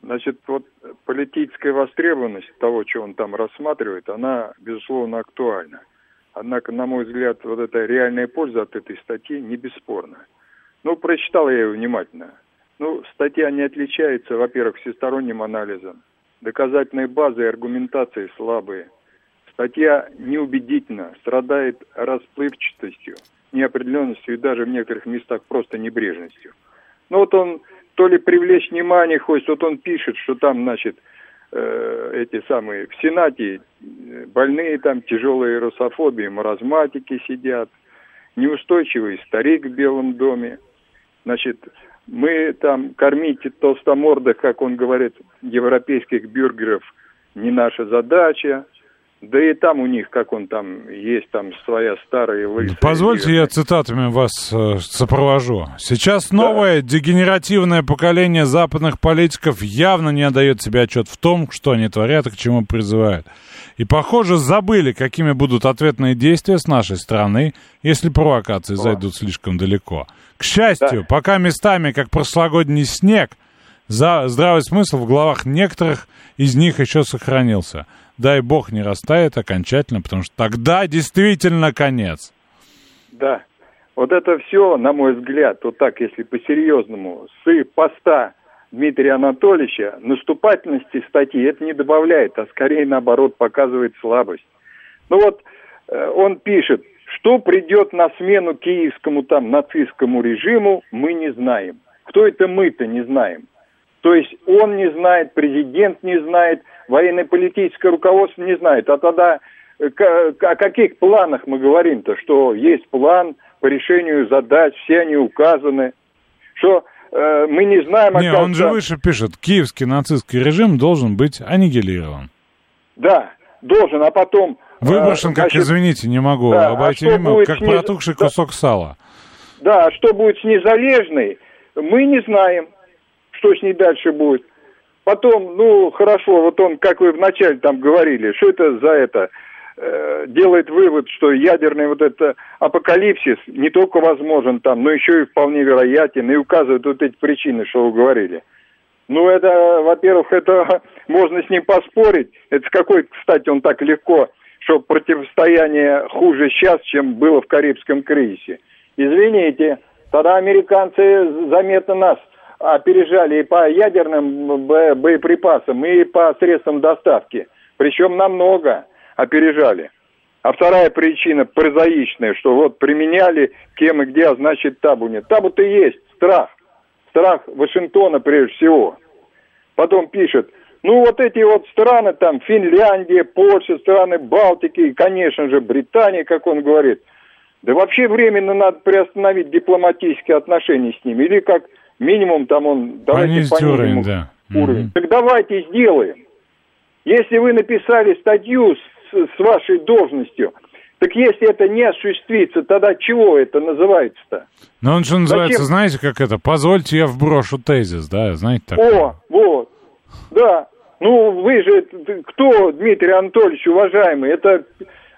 Значит, вот политическая востребованность того, что он там рассматривает, она, безусловно, актуальна. Однако, на мой взгляд, вот эта реальная польза от этой статьи не бесспорна. Прочитал я ее внимательно. Статья не отличается, во-первых, всесторонним анализом. Доказательные базы и аргументации слабые. Статья неубедительна, страдает расплывчатостью, неопределенностью и даже в некоторых местах просто небрежностью. Он... То ли привлечь внимание хочет, он пишет, что там, в Сенате больные там, тяжелые русофобии, маразматики сидят, неустойчивый старик в Белом доме. Мы там кормить толстомордых, как он говорит, европейских бюргеров не наша задача. Да и там у них, как он там, есть там своя старая лысая... Позвольте, я цитатами вас сопровожу. Сейчас новое дегенеративное поколение западных политиков явно не отдает себе отчет в том, что они творят и к чему призывают. И, похоже, забыли, какими будут ответные действия с нашей стороны, если провокации зайдут слишком далеко. К счастью, пока местами, как прошлогодний снег, здравый смысл в головах некоторых из них еще сохранился. Дай бог не растает окончательно, потому что тогда действительно конец. Да, вот это все, на мой взгляд, вот так, если по-серьезному, с поста Дмитрия Анатольевича наступательности статьи это не добавляет, а скорее, наоборот, показывает слабость. Он пишет, что придет на смену киевскому там нацистскому режиму, мы не знаем. Кто это мы-то не знаем? То есть он не знает, президент не знает, военно-политическое руководство не знает. А тогда о каких планах мы говорим-то? Что есть план по решению задач, все они указаны. Что мы не знаем... Не, он же выше пишет, киевский нацистский режим должен быть аннигилирован. Да, должен, а потом... Выброшен, как, извините, не могу, да, обойти мимо, как протухший кусок сала. Да, а что будет с незалежной, мы не знаем. Что с ней дальше будет. Потом, хорошо, вот он, как вы вначале там говорили, что это за это, делает вывод, что ядерный вот этот апокалипсис не только возможен там, но еще и вполне вероятен, и указывает вот эти причины, что вы говорили. Это, во-первых, это можно с ним поспорить. Это с какой, кстати, он так легко, что противостояние хуже сейчас, чем было в Карибском кризисе. Извините, тогда американцы заметно нас опережали и по ядерным боеприпасам, и по средствам доставки. Причем намного опережали. А вторая причина прозаичная, что применяли кем и где, а значит табу нет. Табу-то есть страх. Страх Вашингтона прежде всего. Потом пишет, эти страны, там Финляндия, Польша, страны Балтики, и, конечно же, Британия, как он говорит. Да вообще временно надо приостановить дипломатические отношения с ними. Или как минимум там он... Давайте понизим уровень. Да. Уровень. Так давайте сделаем. Если вы написали статью с вашей должностью, так если это не осуществится, тогда чего это называется-то? Он же называется, знаете, как это? Позвольте, я вброшу тезис, да? Знаете, так. О, вот. Да. Вы же... Кто, Дмитрий Анатольевич, уважаемый? Это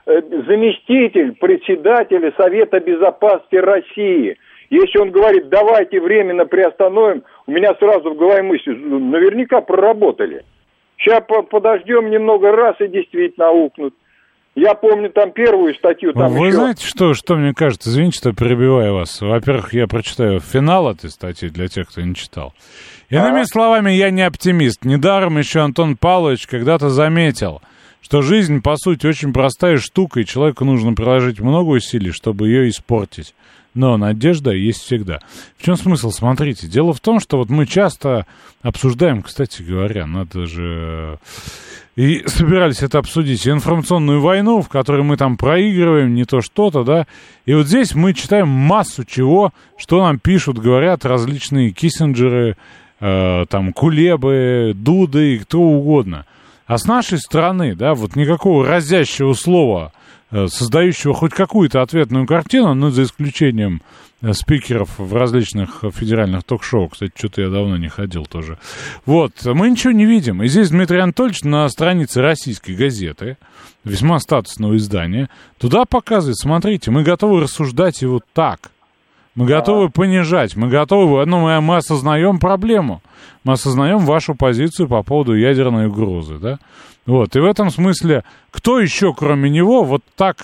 заместитель председателя Совета Безопасности России. Если он говорит, давайте временно приостановим, у меня сразу в голове мысли, наверняка проработали. Сейчас подождем немного раз и действительно аукнут. Я помню там первую статью. Там вы еще... знаете, что мне кажется? Извините, что перебиваю вас. Во-первых, я прочитаю финал этой статьи для тех, кто не читал. Иными словами, я не оптимист. Недаром еще Антон Павлович когда-то заметил, что жизнь, по сути, очень простая штука, и человеку нужно приложить много усилий, чтобы ее испортить. но надежда есть всегда. В чем смысл? Смотрите, дело в том, что вот мы часто обсуждаем, кстати говоря, надо же... И собирались это обсудить, информационную войну, в которой мы там проигрываем, не то что-то, да. И вот здесь мы читаем массу чего, что нам пишут, говорят различные Киссинджеры, там, Кулебы, Дуды и кто угодно. А с нашей стороны, да, вот никакого разящего слова, создающего хоть какую-то ответную картину, ну, за исключением спикеров в различных федеральных ток-шоу. Кстати, что-то я давно не ходил тоже. Вот, мы ничего не видим. И здесь Дмитрий Анатольевич на странице российской газеты, весьма статусного издания, туда показывает, смотрите, мы готовы рассуждать его так. Мы готовы понижать, мы готовы... Ну, мы осознаем проблему. Мы осознаем вашу позицию по поводу ядерной угрозы, да? Вот, и в этом смысле, кто еще, кроме него, вот так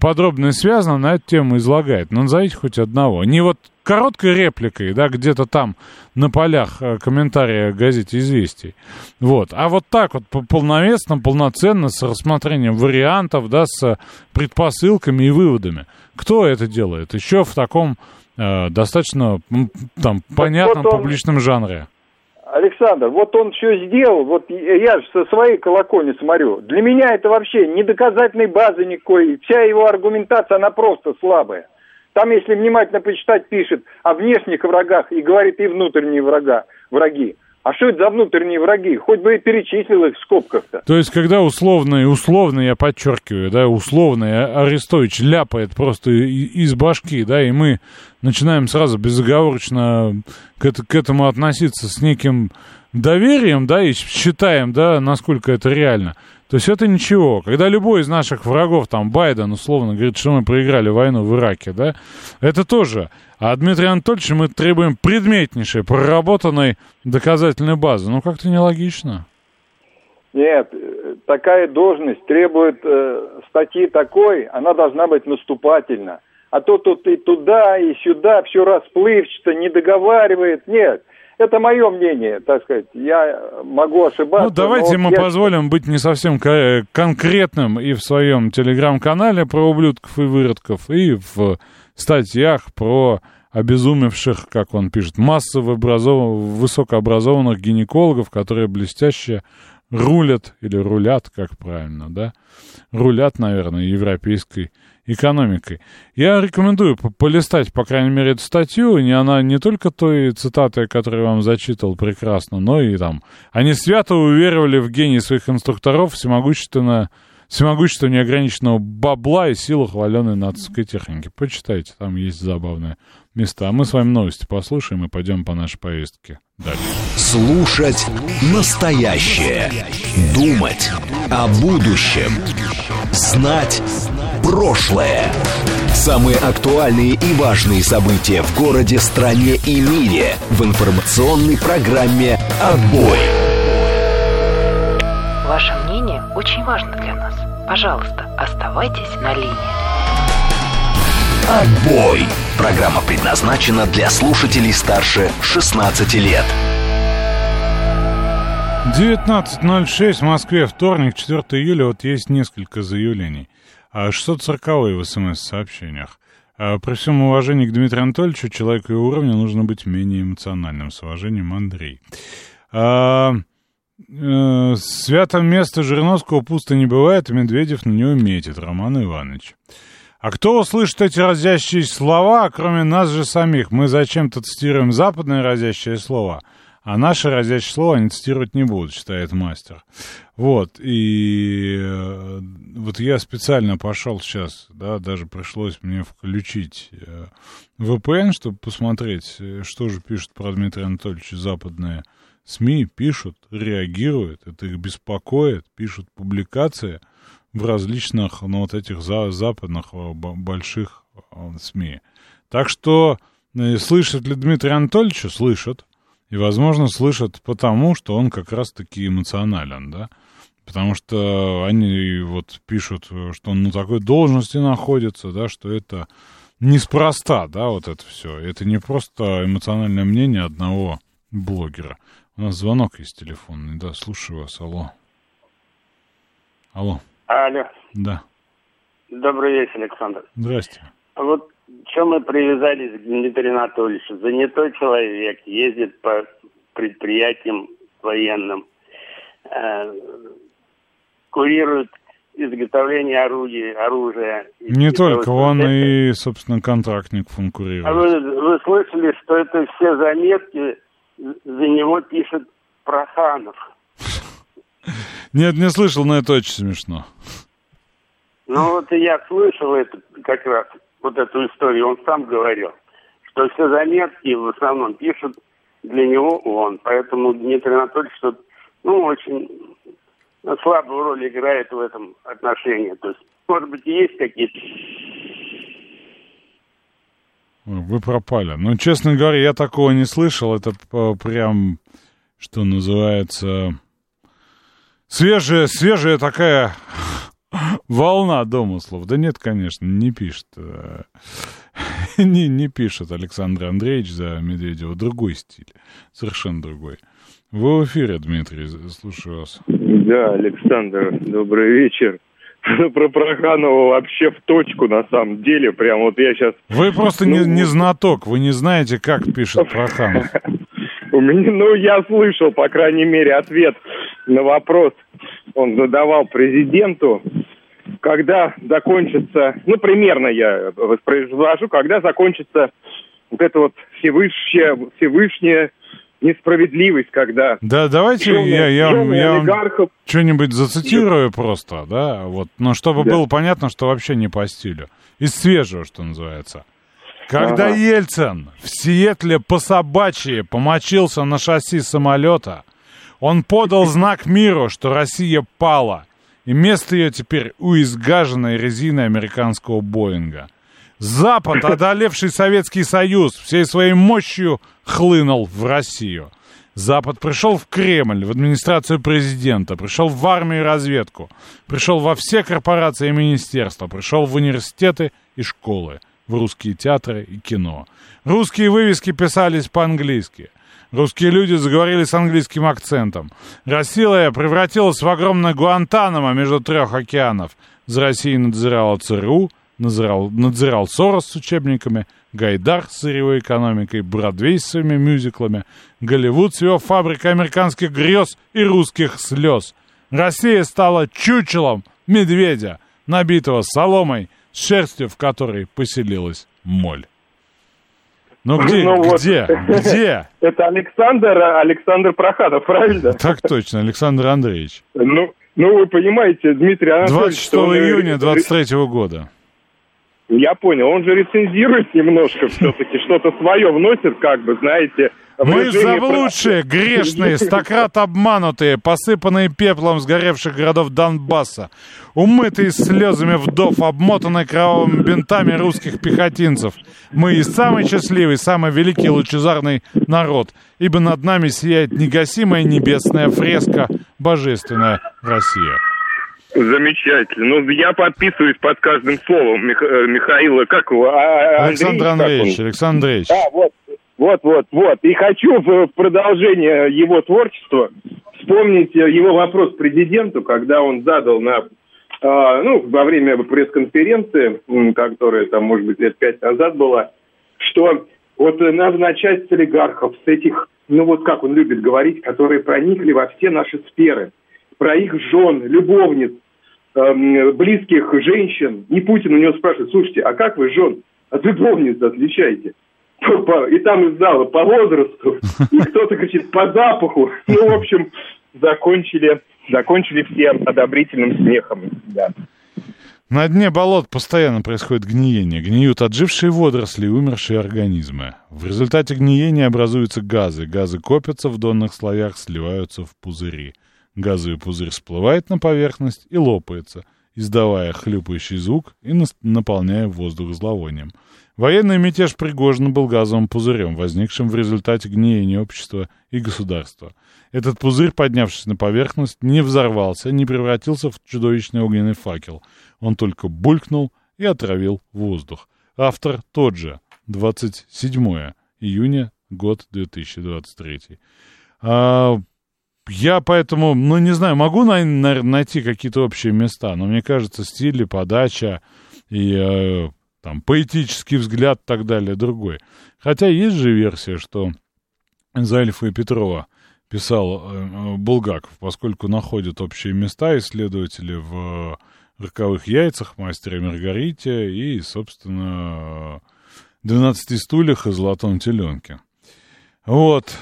подробно и связано на эту тему излагает? Ну, назовите хоть одного. Не вот короткой репликой, да, где-то там на полях комментария к газете «Известий». Вот, а вот так вот полновесно, полноценно, с рассмотрением вариантов, да, с предпосылками и выводами. Кто это делает? Еще в таком достаточно, там, понятном вот публичном жанре. Александр, вот он что сделал, вот я же со своей колокольни смотрю. Для меня это вообще не доказательной базы никакой. Вся его аргументация, она просто слабая. Там, если внимательно почитать, пишет о внешних врагах и говорит и внутренние враги. А что это за внутренние враги? Хоть бы и перечислил их в скобках-то. То есть, когда условно, я подчеркиваю, да, условно Арестович ляпает просто из башки, да, и мы начинаем сразу безоговорочно к этому относиться с неким доверием, да, и считаем, да, насколько это реально. То есть это ничего. Когда любой из наших врагов, там, Байден, условно, говорит, что мы проиграли войну в Ираке, да, это тоже. А от Дмитрия Анатольевича мы требуем предметнейшей, проработанной доказательной базы. Ну, как-то нелогично. Нет, такая должность требует статьи такой, она должна быть наступательна. А то тут и туда, и сюда, все расплывчато, не договаривает. Нет. Это мое мнение, так сказать, я могу ошибаться. Ну, давайте мы позволим быть не совсем конкретным и в своем телеграм-канале про ублюдков и выродков, и в статьях про обезумевших, как он пишет, массово высокообразованных гинекологов, которые блестяще рулят, или рулят, как правильно, да, рулят, наверное, европейской экономикой. Я рекомендую полистать, по крайней мере, эту статью. И она не только той цитаты, которую я вам зачитывал прекрасно, но и там. Они свято уверовали в гении своих инструкторов, всемогущество неограниченного бабла и силу хваленой нацистской техники. Почитайте, там есть забавные места. А мы с вами новости послушаем и пойдем по нашей повестке дальше. Слушать настоящее. Думать о будущем. Знать прошлое. Самые актуальные и важные события в городе, стране и мире в информационной программе «Отбой». Ваше мнение очень важно для нас. Пожалуйста, оставайтесь на линии. «Отбой». Программа предназначена для слушателей старше 16 лет. 19.06 в Москве, вторник, 4 июля. Вот есть несколько заявлений. 640-й в СМС-сообщениях. При всем уважении к Дмитрию Анатольевичу, человеку его уровня, нужно быть менее эмоциональным. С уважением, Андрей. Свято место Жириновского пусто не бывает, и Медведев на него метит. Роман Иванович. А кто услышит эти разящие слова, кроме нас же самих? Мы зачем-то цитируем западные разящие слова, а наши разящие слова они цитировать не будут, считает мастер. Вот, и вот я специально пошел сейчас, да, даже пришлось мне включить VPN, чтобы посмотреть, что же пишут про Дмитрия Анатольевича западные СМИ. Пишут, реагируют, это их беспокоит, пишут публикации в различных, ну, вот этих западных больших СМИ. Так что слышит ли Дмитрий Анатольевич? Слышит. И, возможно, слышат потому, что он как раз-таки эмоционален, да? Потому что они вот пишут, что он на такой должности находится, да, что это неспроста, да, вот это все. Это не просто эмоциональное мнение одного блогера. У нас звонок есть телефонный, да, слушаю вас, алло. Алло. Алло. Да. Добрый вечер, Александр. Здрасте. Вот Чем мы привязались к Дмитрию Анатольевичу? Занятой человек, ездит по предприятиям военным, курирует изготовление оружия. Не только, он и, собственно, контрактников он курирует. А вы слышали, что это все заметки, за него пишет Проханов? Нет, не слышал, но это очень смешно. Ну вот и я слышал это как раз, вот эту историю, он сам говорил, что все заметки в основном пишут для него он. Поэтому Дмитрий Анатольевич очень слабую роль играет в этом отношении. То есть, может быть, и есть какие-то... Вы пропали. Ну, честно говоря, я такого не слышал. Это прям, что называется, свежая такая волна домыслов. Да нет, конечно, не пишет. Не пишет Александр Андреевич за Медведева. Другой стиль. Совершенно другой. Вы в эфире, Дмитрий. Слушаю вас. Да, Александр, добрый вечер. Про Проханова вообще в точку, на самом деле. Прям вот я сейчас... Вы просто не знаток. Вы не знаете, как пишет Проханов. Я слышал, по крайней мере, ответ на вопрос. Он задавал президенту, когда закончится... примерно я воспроизвожу, когда закончится вот это вот всевышняя несправедливость, когда... Да, давайте я что-нибудь зацитирую просто, да, вот, но чтобы было понятно, что вообще не по стилю. Из свежего, что называется. Когда Ельцин в Сиэтле по-собачьи помочился на шасси самолета, он подал знак миру, что Россия пала, и место ее теперь у изгаженной резины американского Боинга. Запад, одолевший Советский Союз, всей своей мощью хлынул в Россию. Запад пришел в Кремль, в администрацию президента, пришел в армию и разведку, пришел во все корпорации и министерства, пришел в университеты и школы, в русские театры и кино. Русские вывески писались по-английски. Русские люди заговорили с английским акцентом. Россия превратилась в огромное Гуантанамо между трех океанов. За Россией надзирала ЦРУ, надзирал Сорос с учебниками, Гайдар с сырьевой экономикой, Бродвей с своими мюзиклами, Голливуд с его фабрикой американских грез и русских слез. Россия стала чучелом медведя, набитого соломой, с шерстью, в которой поселилась моль. Где? Это Александр Проханов, правильно? Так точно, Александр Андреевич. Вы понимаете, Дмитрий Анатольевич... 26 июня 23-го года. Я понял, он же рецензирует немножко все-таки, что-то свое вносит, знаете. Мы заблудшие, грешные, стократ обманутые, посыпанные пеплом сгоревших городов Донбасса, умытые слезами вдов, обмотанные кровавыми бинтами русских пехотинцев. Мы и самый счастливый, самый великий лучезарный народ, ибо над нами сияет негасимая небесная фреска, божественная Россия. Замечательно. Я подписываюсь под каждым словом Михаила. Как его? Александр Андреевич. Александр Андреевич. Вот. И хочу в продолжение его творчества вспомнить его вопрос президенту, когда он задал во время пресс-конференции, которая там, может быть, лет 5 назад была, что вот надо начать с олигархов, с этих, как он любит говорить, которые проникли во все наши сферы. Про их жен, любовниц, близких женщин. И Путин у него спрашивает: слушайте, а как вы жен от любовниц отличаете? И там из зала по возрасту, и кто-то кричит по запаху. В общем, закончили все одобрительным смехом. Да. На дне болот постоянно происходит гниение. Гниют отжившие водоросли и умершие организмы. В результате гниения образуются газы. Газы копятся в донных слоях, сливаются в пузыри. Газовый пузырь всплывает на поверхность и лопается, издавая хлюпающий звук и наполняя воздух зловонием. Военный мятеж Пригожина был газовым пузырем, возникшим в результате гниения общества и государства. Этот пузырь, поднявшись на поверхность, не взорвался, не превратился в чудовищный огненный факел. Он только булькнул и отравил воздух. Автор тот же, 27 июня, год 2023. Я поэтому, не знаю, могу, наверное, найти какие-то общие места, но мне кажется, стиль и подача, и там, поэтический взгляд и так далее, другой. Хотя есть же версия, что за Альфа и Петрова писал Булгаков, поскольку находят общие места исследователи в «Роковых яйцах», «Мастере Маргарите» и, собственно, «12 стульях» и «Золотом теленке». Вот.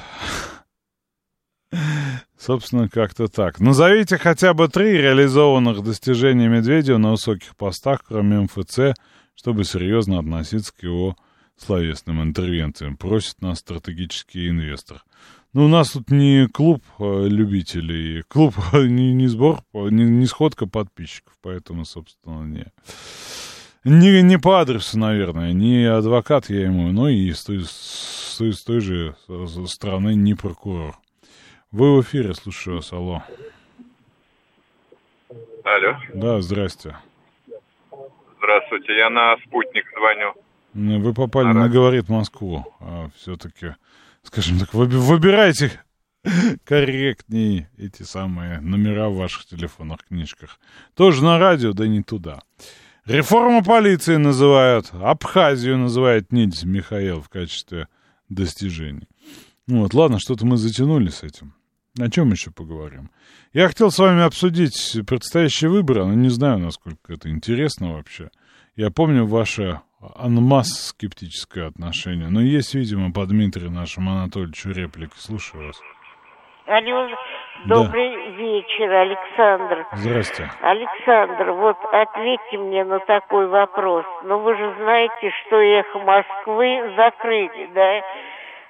Собственно, как-то так. Назовите хотя бы 3 реализованных достижения Медведева на высоких постах, кроме МФЦ, чтобы серьезно относиться к его словесным интервенциям, просит нас стратегический инвестор. Ну, у нас тут не клуб любителей, клуб не сбор, не сходка подписчиков, поэтому, собственно, не по адресу, наверное, не адвокат я ему, но и с той же стороны не прокурор. Вы в эфире, слушаю вас, алло. Алло. Да, здрасте. Здравствуйте, я на «Спутник» звоню. Вы попали на «Говорит Москву», все-таки, скажем так, выбирайте корректнее эти самые номера в ваших телефонных книжках. Тоже на радио, да не туда. Реформу полиции называют, Абхазию называет Нильс Михаил в качестве достижений. Вот, ладно, что-то мы затянули с этим. О чем еще поговорим? Я хотел с вами обсудить предстоящие выборы, но не знаю, насколько это интересно вообще. Я помню ваше анмас скептическое отношение. Но есть, видимо, по Дмитрию нашему Анатольевичу реплики. Слушаю вас. Алло, добрый вечер, Александр. Здрасте. Александр, вот ответьте мне на такой вопрос. Ну, вы же знаете, что «Эхо Москвы» закрыли, да?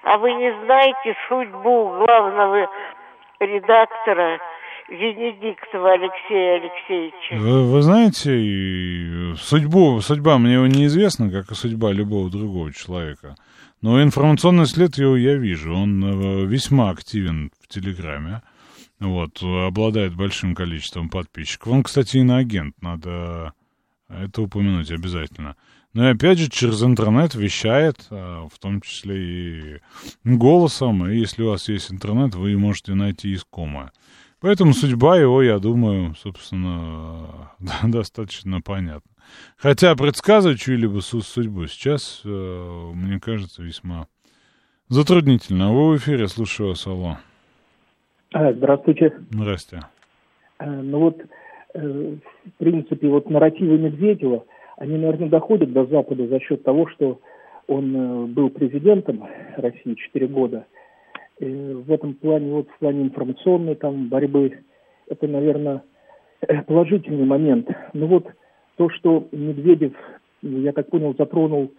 А вы не знаете судьбу главного редактора Венедиктова Алексея Алексеевича? Вы знаете, судьба мне его неизвестна, как и судьба любого другого человека. Но информационный след его я вижу. Он весьма активен в Телеграме. Вот, обладает большим количеством подписчиков. Он, кстати, иноагент. Надо это упомянуть обязательно. Ну и опять же, через интернет вещает, в том числе и голосом. И если у вас есть интернет, вы можете найти искомое. Поэтому судьба его, я думаю, собственно, достаточно понятна. Хотя предсказывать чью-либо судьбу сейчас, мне кажется, весьма затруднительно. Вы в эфире, слушаю вас, алло. Здравствуйте. Здрасте. Ну вот, в принципе, вот нарративы Медведева, они, наверное, доходят до Запада за счет того, что он был президентом России 4 года. И в этом плане, вот в плане информационной там борьбы, это, наверное, положительный момент. Но вот то, что Медведев, я так понял, затронул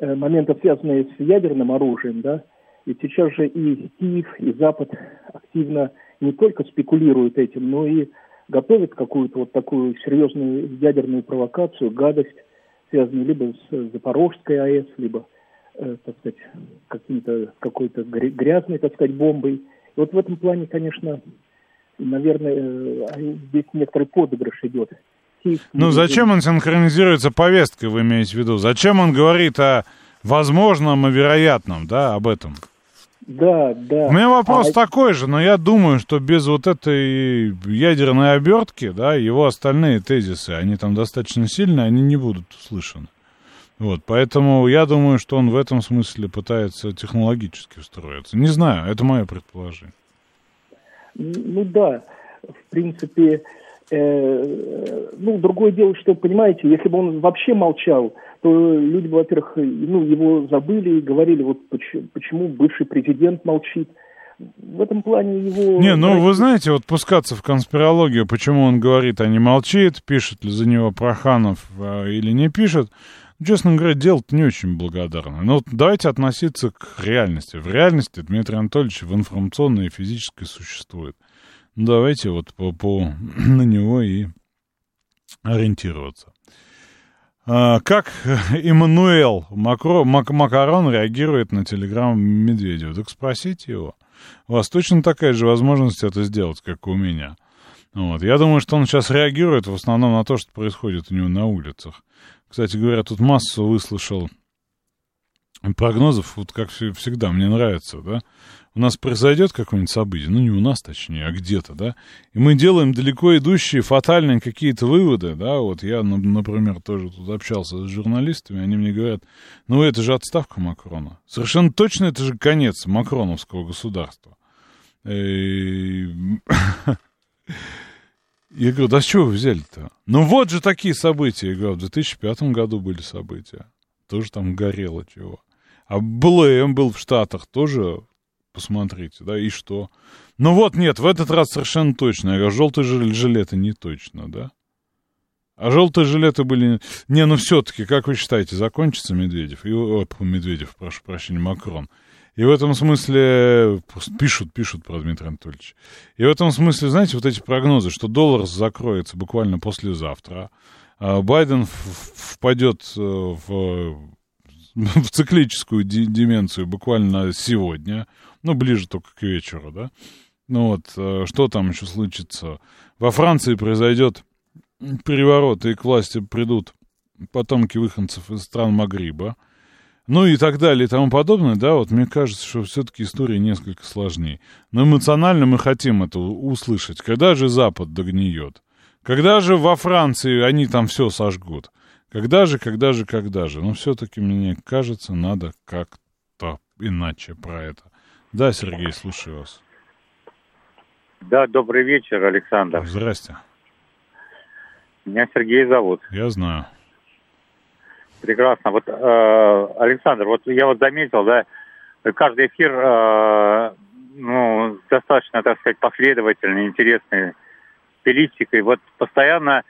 моменты, связанные с ядерным оружием, да, ведь сейчас же и Киев, и Запад активно не только спекулируют этим, но и готовят какую-то вот такую серьезную ядерную провокацию, гадость, связанные либо с Запорожской АЭС, либо, так сказать, какой-то грязной, так сказать, бомбой. И вот в этом плане, конечно, наверное, здесь некоторый подыгрыш идет. Ну, зачем он синхронизируется повесткой, вы имеете в виду? Зачем он говорит о возможном и вероятном, да, об этом? Да, да. У меня вопрос такой же, но я думаю, что без вот этой ядерной обертки, да, его остальные тезисы, они там достаточно сильные, они не будут услышаны. Вот, поэтому я думаю, что он в этом смысле пытается технологически встроиться. Не знаю, это мое предположение. Ну да, в принципе, ну другое дело, что, понимаете, если бы он вообще молчал, то люди бы, во-первых, ну, его забыли и говорили, вот почему бывший президент молчит. В этом плане его... Не, ну вы знаете, вот пускаться в конспирологию, почему он говорит, а не молчит, пишет ли за него Проханов или не пишет, честно говоря, дело-то не очень благодарное. Но давайте относиться к реальности. В реальности Дмитрий Анатольевич в информационной и физической существует. Давайте вот на него и ориентироваться. Как Эммануэль Макрон реагирует на телеграмму Медведева? Так спросите его. У вас точно такая же возможность это сделать, как у меня. Вот. Я думаю, что он сейчас реагирует в основном на то, что происходит у него на улицах. Кстати говоря, тут массу выслушал прогнозов, вот как всегда, мне нравится, да, у нас произойдет какое-нибудь событие, ну, не у нас, точнее, а где-то, да, и мы делаем далеко идущие фатальные какие-то выводы, да, вот я, например, тоже тут общался с журналистами, они мне говорят, ну, это же отставка Макрона, совершенно точно это же конец макроновского государства. Я говорю, да с чего вы взяли-то? Ну, вот же такие события, я говорю, в 2005 году были события, тоже там горело чего. А БЛМ был в Штатах, тоже, посмотрите, да, и что? Ну вот, нет, в этот раз совершенно точно. Я говорю, желтые жилеты не точно, да? А желтые жилеты были... Не, ну все-таки, как вы считаете, закончится Медведев? И, Медведев, прошу прощения, Макрон. И в этом смысле... Пишут про Дмитрия Анатольевича. И в этом смысле, знаете, вот эти прогнозы, что доллар закроется буквально послезавтра, а Байден впадет в циклическую деменцию буквально сегодня, ну, ближе только к вечеру, да. Ну вот, что там еще случится? Во Франции произойдет переворот, и к власти придут потомки выходцев из стран Магриба, ну и так далее и тому подобное, да, вот мне кажется, что все-таки история несколько сложнее. Но эмоционально мы хотим это услышать. Когда же Запад догниет? Когда же во Франции они там все сожгут? Когда же? Но все-таки, мне кажется, надо как-то иначе про это. Да, Сергей, слушаю вас. Да, добрый вечер, Александр. Здрасте. Меня Сергей зовут. Я знаю. Прекрасно. Вот, Александр, вот я вот заметил, да, каждый эфир, ну, достаточно, так сказать, последовательный, интересный, стилистикой. Вот постоянно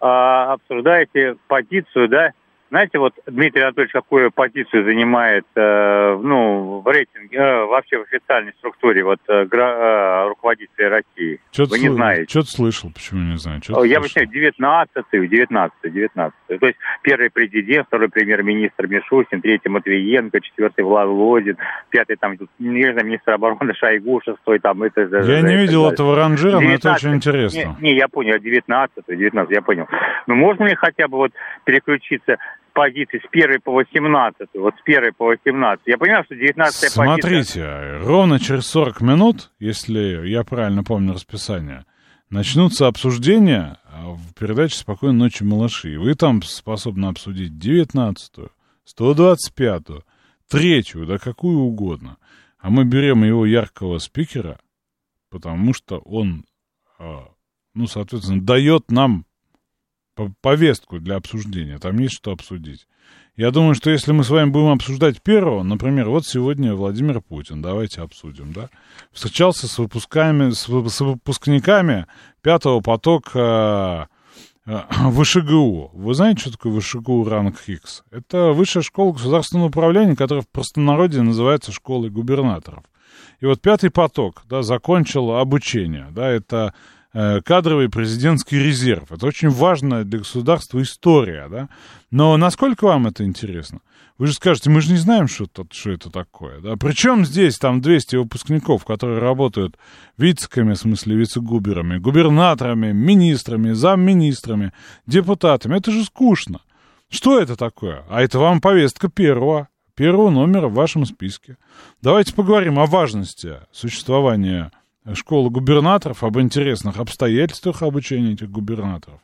обсуждаете позицию, да, знаете, вот Дмитрий Анатольевич какую позицию занимает, ну, в рейтинге, вообще в официальной структуре, вот, руководителей России? Чё-то вы не знаете. Что-то слышал, почему не знаю? Я объясняю, 19-й. То есть первый президент, второй премьер-министр Мишустин, третий Матвиенко, четвертый Володин, пятый там, министр обороны Шойгу, шестой там, это... Я не видел этого ранжира, но это очень интересно. Не, я понял, 19-й, я понял. Но можно ли хотя бы вот переключиться... позиции с 1 по 18, вот с 1 по 18. Я понимаю, что 19-я позиция... Смотрите, ровно через 40 минут, если я правильно помню расписание, начнутся обсуждения в передаче «Спокойной ночи, малыши». Вы там способны обсудить 19-ю, 125-ю, 3-ю, да какую угодно. А мы берем его яркого спикера, потому что он, ну, соответственно, дает нам повестку для обсуждения, там есть что обсудить. Я думаю, что если мы с вами будем обсуждать первого, например, вот сегодня Владимир Путин, давайте обсудим, да, встречался с выпускниками пятого потока ВШГУ. Вы знаете, что такое ВШГУ РАНХиГС? Это высшая школа государственного управления, которая в простонародье называется школой губернаторов. И вот пятый поток, да, закончил обучение, да, это... кадровый президентский резерв. Это очень важная для государства история, да? Но насколько вам это интересно? Вы же скажете, мы же не знаем, что это такое, да? Причем здесь там 200 выпускников, которые работают вицками, в смысле вице-губерами, губернаторами, министрами, замминистрами, депутатами. Это же скучно. Что это такое? А это вам повестка первого номера в вашем списке. Давайте поговорим о важности существования школы губернаторов, об интересных обстоятельствах обучения этих губернаторов.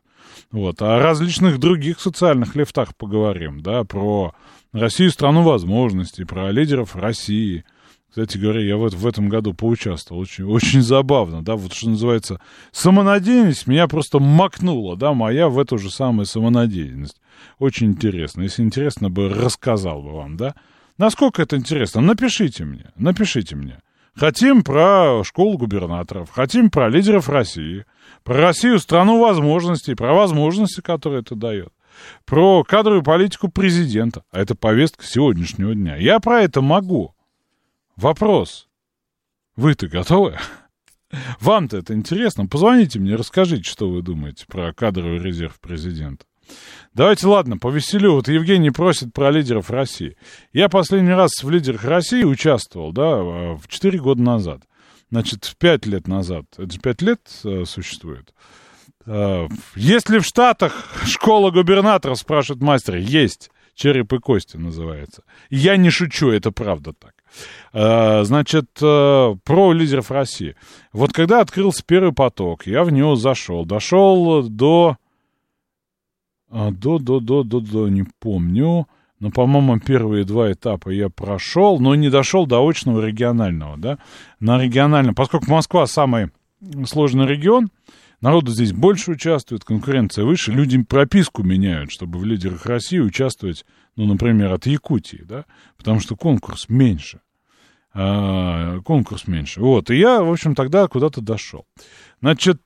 Вот. О различных других социальных лифтах поговорим, да, про Россию, страну возможностей, про лидеров России. Кстати говоря, я в этом году поучаствовал, очень, очень забавно, да, вот что называется, самонадеянность меня просто макнула, да, моя в эту же самую самонадеянность. Очень интересно, если интересно бы, рассказал бы вам, да. Насколько это интересно, напишите мне. Хотим про школу губернаторов, хотим про лидеров России, про Россию, страну возможностей, про возможности, которые это дает, про кадровую политику президента. А это повестка сегодняшнего дня. Я про это могу. Вопрос. Вы-то готовы? Вам-то это интересно? Позвоните мне, расскажите, что вы думаете про кадровый резерв президента. Давайте, ладно, повеселю. Вот Евгений просит про лидеров России. Я последний раз в лидерах России участвовал, да, 4 года назад. Значит, 5 лет назад. Это же 5 лет существует. Есть ли в Штатах школа губернаторов, спрашивает мастер? Есть. череп и кости называется. Я не шучу, это правда так. Значит, про лидеров России. Вот когда открылся первый поток, я в него зашел. Дошел до не помню. Но, по-моему, первые два этапа я прошел, но не дошел до очного регионального, да. На региональном, поскольку Москва самый сложный регион, народу здесь больше участвует, конкуренция выше, люди прописку меняют, чтобы в лидерах России участвовать, ну, например, от Якутии, да, потому что конкурс меньше. Вот, и я, в общем, тогда куда-то дошел. Значит,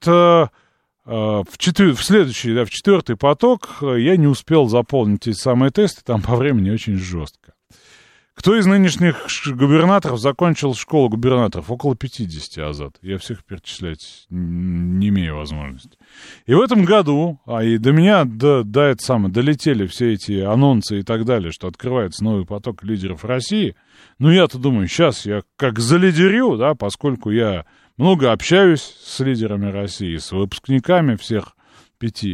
в четвертый поток я не успел заполнить эти самые тесты, там по времени очень жестко. Кто из нынешних губернаторов закончил школу губернаторов? Около 50 азат. Я всех перечислять не имею возможности. И в этом году, и до меня долетели все эти анонсы и так далее, что открывается новый поток лидеров России. Ну, я-то думаю, сейчас я как залидерю, да, поскольку я много общаюсь с лидерами России, с выпускниками всех 5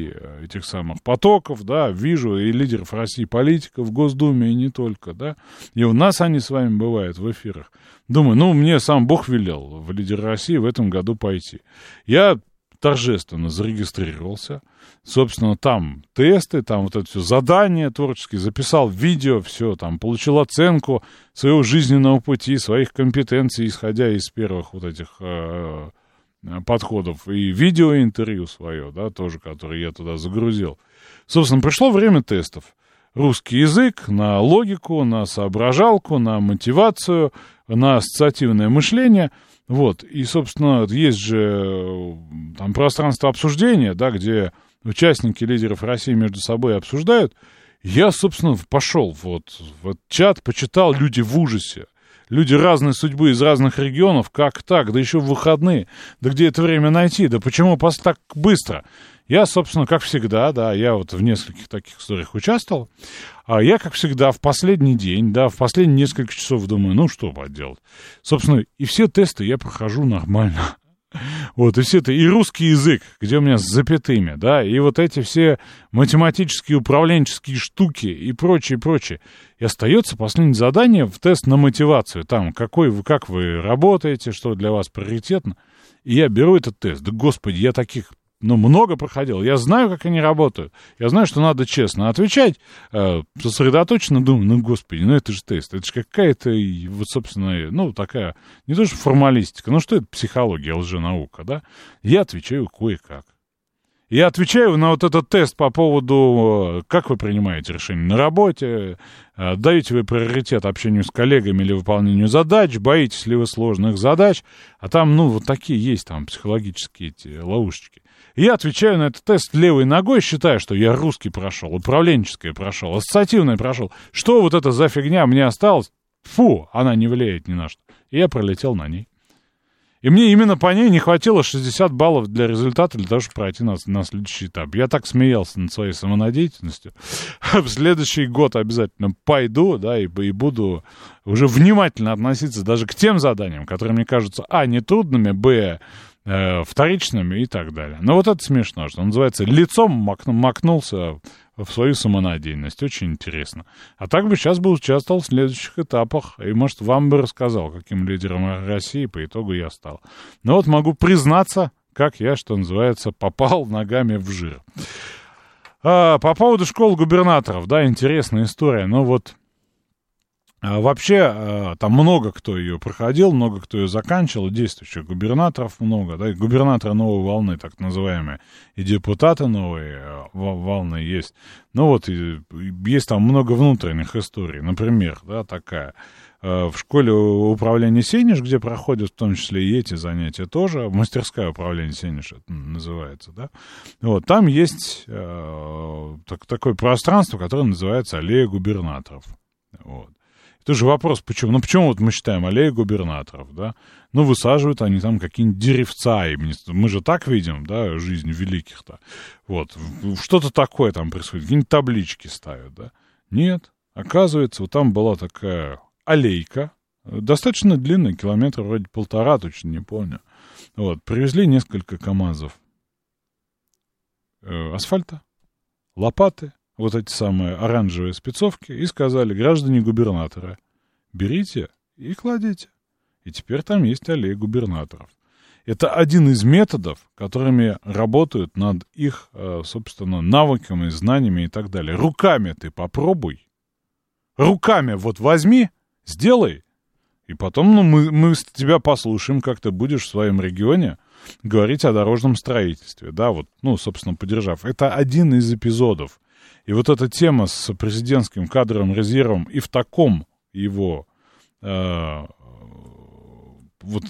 этих самых потоков, да, вижу и лидеров России, политиков в Госдуме, и не только, да, и у нас они с вами бывают в эфирах. Думаю, ну, мне сам Бог велел в лидер России в этом году пойти. Я торжественно зарегистрировался, собственно, там тесты, там вот это все задание творческое, записал видео, все, там, получил оценку своего жизненного пути, своих компетенций, исходя из первых вот этих подходов, и видеоинтервью свое, да, тоже, которое я туда загрузил. Собственно, пришло время тестов. Русский язык, на логику, на соображалку, на мотивацию, на ассоциативное мышление. Вот, и, собственно, есть же там пространство обсуждения, да, где участники лидеров России между собой обсуждают. Я, собственно, пошел вот в этот чат, почитал, люди в ужасе. Люди разной судьбы из разных регионов, как так, да еще в выходные, да где это время найти, да почему так быстро? Я, собственно, как всегда, да, я вот в нескольких таких историях участвовал, а я, как всегда, в последний день, да, в последние несколько часов думаю, ну что поделать. Собственно, и все тесты я прохожу нормально. Вот, и все это, и русский язык, где у меня с запятыми, да, и вот эти все математические, управленческие штуки и прочее. И остается последнее задание в тест на мотивацию, там, как вы работаете, что для вас приоритетно. И я беру этот тест, да господи, я таких, много проходил, я знаю, как они работают, я знаю, что надо честно отвечать, сосредоточенно думаю, господи, это же тест, это же какая-то, вот, собственно, такая, не то что формалистика, что это психология, лженаука, да, я отвечаю кое-как. Я отвечаю на вот этот тест по поводу, как вы принимаете решения на работе, даете вы приоритет общению с коллегами или выполнению задач, боитесь ли вы сложных задач, а там, вот такие есть там психологические эти ловушечки. Я отвечаю на этот тест левой ногой, считая, что я русский прошел, управленческое прошел, ассоциативное прошел. Что вот это за фигня мне осталась? Фу, она не влияет ни на что. И я пролетел на ней. И мне именно по ней не хватило 60 баллов для результата, для того, чтобы пройти на следующий этап. Я так смеялся над своей самонадеятельностью. В следующий год обязательно пойду, да, и буду уже внимательно относиться даже к тем заданиям, которые мне кажутся, нетрудными, вторичными и так далее. Но вот это смешно, что называется, лицом макнулся в свою самонадеянность. Очень интересно. А так бы сейчас бы участвовал в следующих этапах, и, может, вам бы рассказал, каким лидером России по итогу я стал. Но вот могу признаться, как я, что называется, попал ногами в жир. По поводу школ губернаторов, да, интересная история, но вот вообще, там много кто ее проходил, много кто ее заканчивал, действующих губернаторов много, да, и губернаторы новой волны, так называемые, и депутаты новой волны есть. Ну вот, есть там много внутренних историй, например, да, такая. В школе управления Сенеж, где проходят в том числе и эти занятия тоже, мастерская управления Сенеж это называется, да, вот, там есть такое пространство, которое называется аллея губернаторов, вот. Это же вопрос, почему? Почему вот мы считаем аллею губернаторов, да? Высаживают они там какие-нибудь деревца. Мы же так видим, да, жизнь великих-то. Вот. Что-то такое там происходит. Какие-нибудь таблички ставят, да? Нет. Оказывается, вот там была такая аллейка. Достаточно длинная, километра вроде 1,5, точно не помню. Вот. Привезли несколько КАМАЗов. Асфальта, лопаты. вот эти самые оранжевые спецовки и сказали: граждане губернатора, берите и кладите. И теперь там есть аллея губернаторов. Это один из методов, которыми работают над их, собственно, навыками, знаниями и так далее. Руками ты попробуй. Руками вот возьми, сделай. И потом мы тебя послушаем, как ты будешь в своем регионе говорить о дорожном строительстве. Да, вот, ну, собственно, поддержав. Это один из эпизодов. И вот эта тема с президентским кадровым резервом и в таком его... вот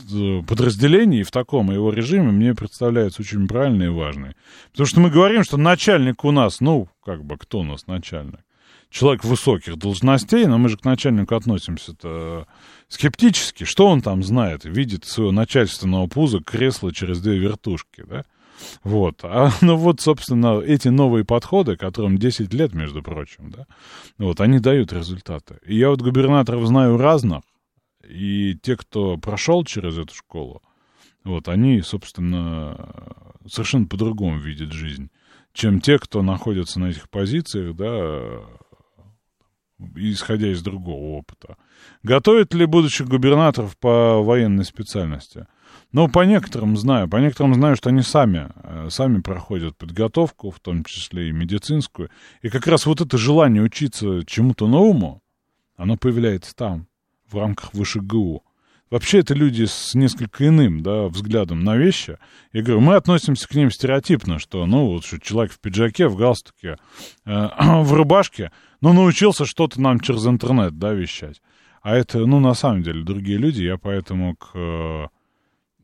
подразделений в таком и его режиме мне представляется очень правильной и важной. Потому что мы говорим, что начальник у нас, ну, как бы, кто у нас начальник? Человек высоких должностей, но мы же к начальнику относимся-то скептически. Что он там знает? Видит своего начальственного пуза, кресло через две вертушки, да? Вот. А, ну вот, собственно, эти новые подходы, которым 10 лет, между прочим, да, вот, они дают результаты. И я вот губернаторов знаю разных, и те, кто прошел через эту школу, вот, они, собственно, совершенно по-другому видят жизнь, чем те, кто находится на этих позициях, да, исходя из другого опыта. Готовят ли будущих губернаторов по военной специальности? Ну, по некоторым знаю, что они сами проходят подготовку, в том числе и медицинскую, и как раз вот это желание учиться чему-то новому, оно появляется там, в рамках ВШГУ. Вообще это люди с несколько иным, да, взглядом на вещи. Я говорю, мы относимся к ним стереотипно, что, ну, вот что человек в пиджаке, в галстуке, в рубашке, но научился что-то нам через интернет, да, вещать. А это, ну, на самом деле, другие люди. Я поэтому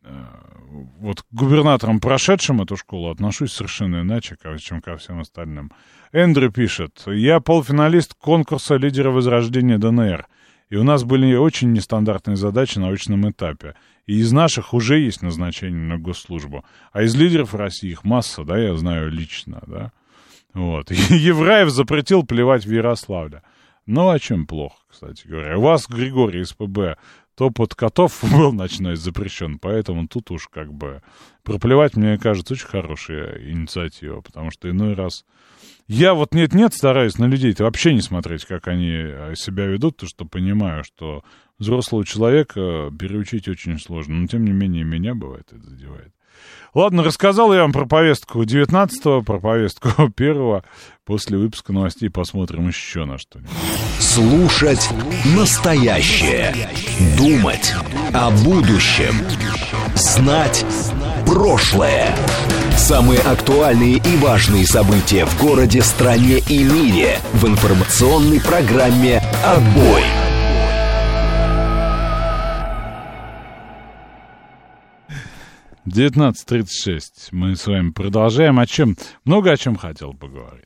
вот к губернаторам, прошедшим эту школу, отношусь совершенно иначе, чем ко всем остальным. Эндрю пишет: я полуфиналист конкурса лидера возрождения ДНР. И у нас были очень нестандартные задачи на очном этапе. И из наших уже есть назначение на госслужбу. А из лидеров России их масса, да, я знаю лично, да. Вот. Евраев запретил плевать в Ярославле. Ну, а чем плохо, кстати говоря. У вас, Григорий из ПБ, топот котов был ночной запрещен, поэтому тут уж как бы проплевать, мне кажется, очень хорошая инициатива, потому что иной раз... Я вот нет-нет стараюсь на людей-то вообще не смотреть, как они себя ведут, потому что понимаю, что взрослого человека переучить очень сложно. Но, тем не менее, меня бывает это задевает. Ладно, рассказал я вам про повестку 19-го, про повестку 1-го. После выпуска новостей посмотрим еще на что-нибудь. Слушать настоящее. Думать о будущем. Знать прошлое. Самые актуальные и важные события в городе, стране и мире в информационной программе «Отбой». — 19:36. Мы с вами продолжаем. О чем? Много о чем хотел поговорить.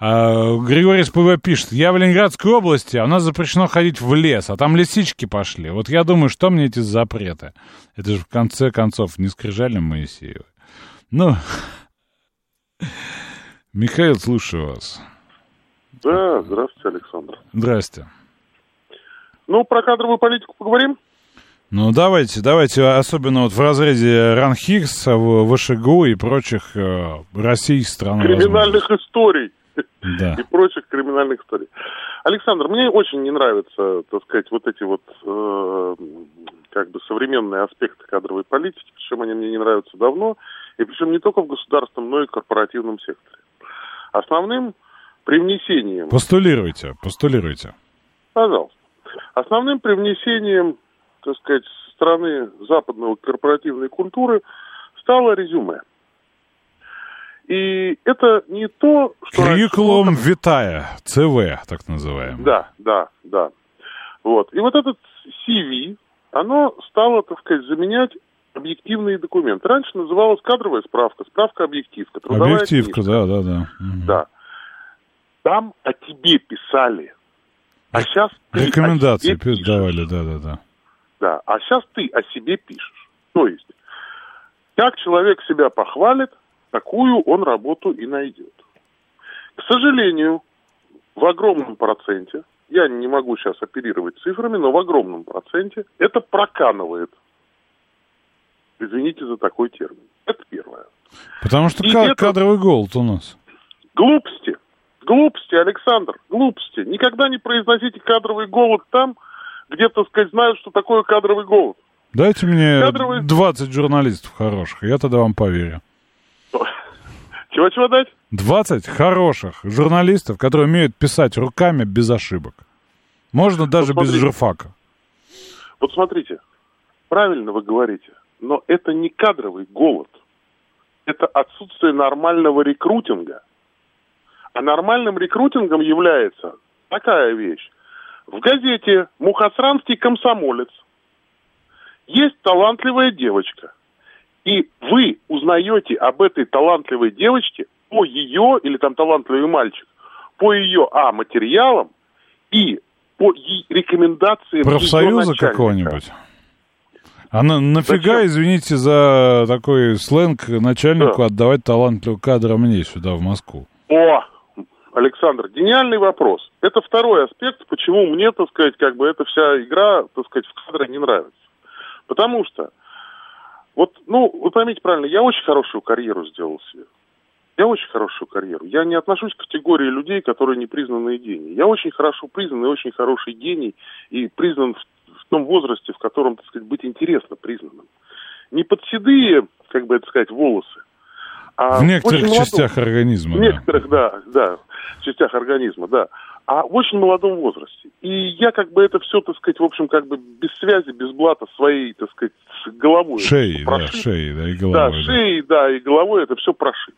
Григорий СПВ пишет: я в Ленинградской области, а у нас запрещено ходить в лес, а там лисички пошли. Вот я думаю, что мне эти запреты? Это же в конце концов не скрижали Моисеева. Ну, Михаил, слушаю вас. — Да, здравствуйте, Александр. — Здрасте. — Ну, про кадровую политику поговорим? Ну, давайте, особенно вот в разрезе РАНХиГС, ВШГУ и прочих России страны. Криминальных историй. Да. И прочих криминальных историй. Александр, мне очень не нравятся, так сказать, вот эти вот, как бы, современные аспекты кадровой политики, причем они мне не нравятся давно, и причем не только в государственном, но и в корпоративном секторе. Основным привнесением... Постулируйте. Пожалуйста. Основным привнесением, так сказать, со стороны западной корпоративной культуры стало резюме. И это не то, что... Curriculum vitae, ЦВ, так называемое. Да. Вот. И вот этот CV, оно стало, так сказать, заменять объективные документы. Раньше называлась кадровая справка, справка-объективка, трудовая книжка. Объективка, да. Да. Там о тебе писали. А сейчас ты рекомендации давали, да. Да, а сейчас ты о себе пишешь. То есть, как человек себя похвалит, такую он работу и найдет. К сожалению, в огромном проценте, я не могу сейчас оперировать цифрами, но в огромном проценте это проканывает. Извините за такой термин. Это первое. Потому что кадровый голод у нас. Глупости. Глупости, Александр, глупости. Никогда не произносите кадровый голод там, где, так сказать, знают, что такое кадровый голод. Дайте мне 20 журналистов хороших, я тогда вам поверю. Чего дать? 20 хороших журналистов, которые умеют писать руками без ошибок. Можно даже без журфака. Вот смотрите, правильно вы говорите, но это не кадровый голод. Это отсутствие нормального рекрутинга. А нормальным рекрутингом является такая вещь. В газете «Мухосранский комсомолец» есть талантливая девочка. И вы узнаете об этой талантливой девочке по ее, или там талантливый мальчик, по ее материалам и по рекомендациям профсоюза какого-нибудь. А нафига, зачем? Извините за такой сленг, начальнику отдавать талантливого кадра мне сюда, в Москву? О, Александр, гениальный вопрос. Это второй аспект, почему мне, так сказать, как бы эта вся игра, так сказать, в кадры не нравится. Потому что, вот, вы поймите правильно, я очень хорошую карьеру сделал себе. Я очень хорошую карьеру. Я не отношусь к категории людей, которые не признанные гении. Я очень хорошо признан и очень хороший гений, и признан в том возрасте, в котором, так сказать, быть интересно признанным. Не под седые, как бы это сказать, волосы. А в некоторых частях организма. В некоторых, да, частях организма, да. А в очень молодом возрасте. И я как бы это все, так сказать, в общем, как бы без связи, без блата, своей, так сказать, головой. Шеей и головой это все прошиб.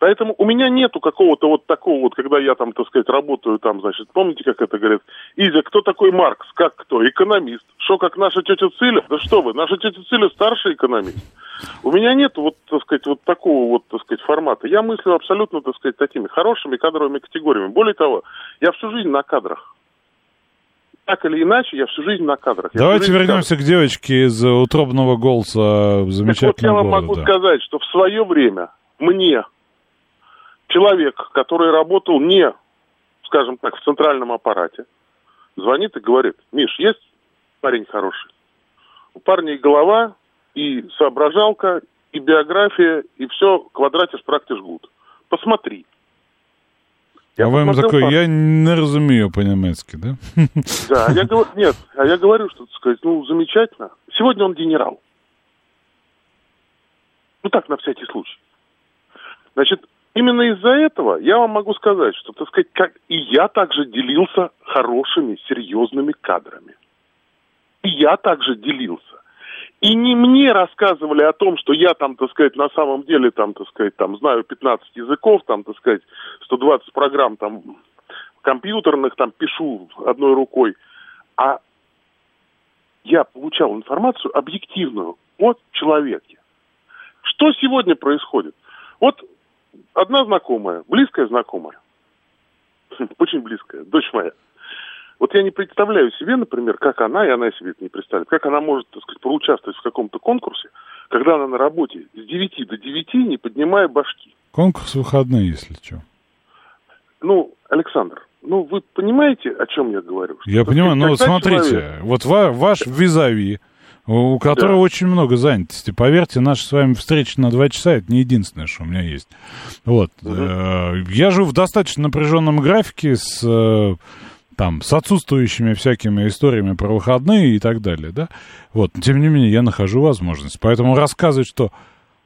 Поэтому у меня нету какого-то вот такого вот, когда я там, так сказать, работаю там, значит, помните, как это говорят? Изя, кто такой Маркс? Как кто? Экономист. Что, как наша тетя Циля? Да что вы, наша тетя Циля старший экономист. У меня нету вот, так сказать, вот такого вот, так сказать, формата. Я мыслю абсолютно, так сказать, такими хорошими кадровыми категориями. Более того, я всю жизнь на кадрах. Так или иначе, я всю жизнь на кадрах. Давайте вернемся к девочке из утробного голоса замечательного города. Так вот я вам могу сказать, что в свое время мне... человек, который работал не, скажем так, в центральном аппарате, звонит и говорит: Миш, есть парень хороший? У парня и голова, и соображалка, и биография, и все, квадратиш, практиш, гуд. Посмотри. А вам такой, я не разумею по-немецки, да? Да, а я говорю, нет, а я говорю, что, так сказать, замечательно. Сегодня он генерал. Так, на всякий случай. Значит, именно из-за этого я вам могу сказать, что, так сказать, как и я также делился хорошими, серьезными кадрами. И я также делился. И не мне рассказывали о том, что я там, так сказать, на самом деле, там, так сказать, там, знаю 15 языков, там, так сказать, 120 программ там, компьютерных, там, пишу одной рукой. А я получал информацию объективную от человека. Что сегодня происходит? Вот одна знакомая, близкая знакомая, очень близкая, дочь моя. Вот я не представляю себе, например, как она, и она себе это не представляет, как она может, так сказать, поучаствовать в каком-то конкурсе, когда она на работе с 9 до 9, не поднимая башки. Конкурс выходные, если что. Александр, вы понимаете, о чем я говорю? Я понимаю, смотрите, человек... вот ваш визави, у которого очень много занятости. Поверьте, наша с вами встреча на 2 часа — это не единственное, что у меня есть. Вот. Я живу в достаточно напряженном графике с отсутствующими всякими историями про выходные и так далее, да? Вот. Тем не менее, я нахожу возможность. Поэтому рассказывать, что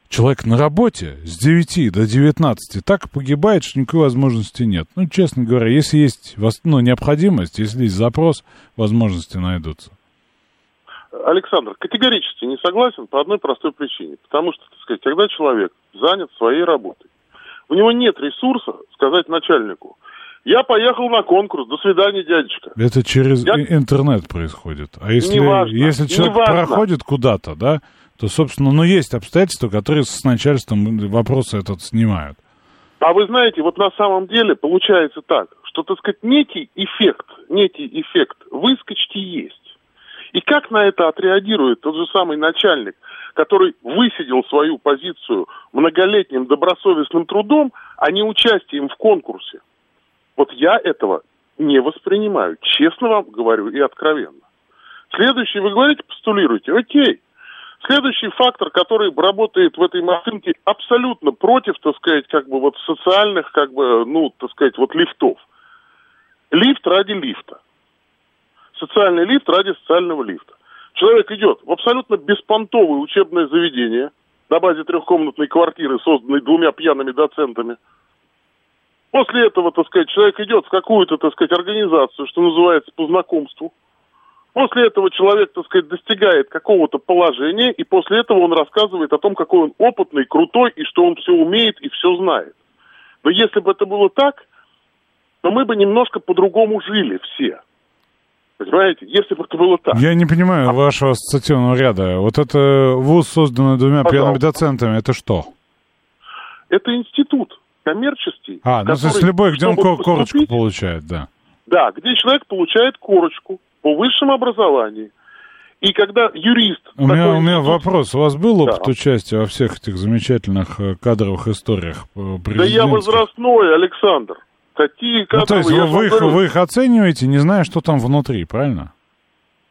человек на работе с 9 до 19 так погибает, что никакой возможности нет. Честно говоря, если есть необходимость, если есть запрос, возможности найдутся. Александр, категорически не согласен по одной простой причине. Потому что, так сказать, когда человек занят своей работой, у него нет ресурса сказать начальнику: я поехал на конкурс, до свидания, дядечка. Это через интернет происходит. А если человек проходит куда-то, да, то, собственно, есть обстоятельства, которые с начальством вопросы этот снимают. А вы знаете, вот на самом деле получается так, что, так сказать, некий эффект выскочки есть. И как на это отреагирует тот же самый начальник, который высидел свою позицию многолетним добросовестным трудом, а не участием в конкурсе? Вот я этого не воспринимаю, честно вам говорю и откровенно. Следующее вы говорите, постулируете, окей. Следующий фактор, который работает в этой машинке абсолютно против, так сказать, как бы вот социальных, как бы, ну, так сказать, вот лифтов. Лифт ради лифта. Социальный лифт ради социального лифта. Человек идет в абсолютно беспонтовое учебное заведение на базе трехкомнатной квартиры, созданной двумя пьяными доцентами. После этого, так сказать, человек идет в какую-то, так сказать, организацию, что называется, по знакомству. После этого человек, так сказать, достигает какого-то положения, и после этого он рассказывает о том, какой он опытный, крутой, и что он все умеет и все знает. Но если бы это было так, то мы бы немножко по-другому жили все. Понимаете? Если бы это было так. Я не понимаю вашего ассоциативного ряда. Вот это вуз, созданный двумя пьяными доцентами, это что? Это институт коммерческий. А, ну, то есть любой, где он корочку получает, да. Да, где человек получает корочку по высшему образованию. И когда юрист... У меня вопрос. У вас был опыт участия во всех этих замечательных кадровых историях? Да я возрастной, Александр. Какие кадровые... Ну, то есть вы их оцениваете, не зная, что там внутри, правильно?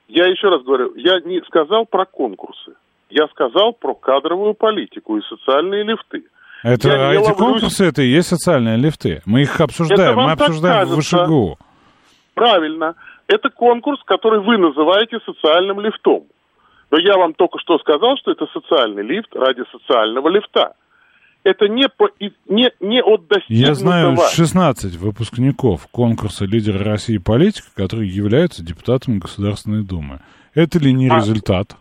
Я еще раз говорю, я не сказал про конкурсы. Я сказал про кадровую политику и социальные лифты. Эти конкурсы, это и есть социальные лифты. Мы их обсуждаем, мы обсуждаем в ВШГУ. Правильно. Это конкурс, который вы называете социальным лифтом. Но я вам только что сказал, что это социальный лифт ради социального лифта. Это не от достигнутого. Я знаю 16 выпускников конкурса «Лидеры России и политика», которые являются депутатами Государственной Думы. Это ли не результат?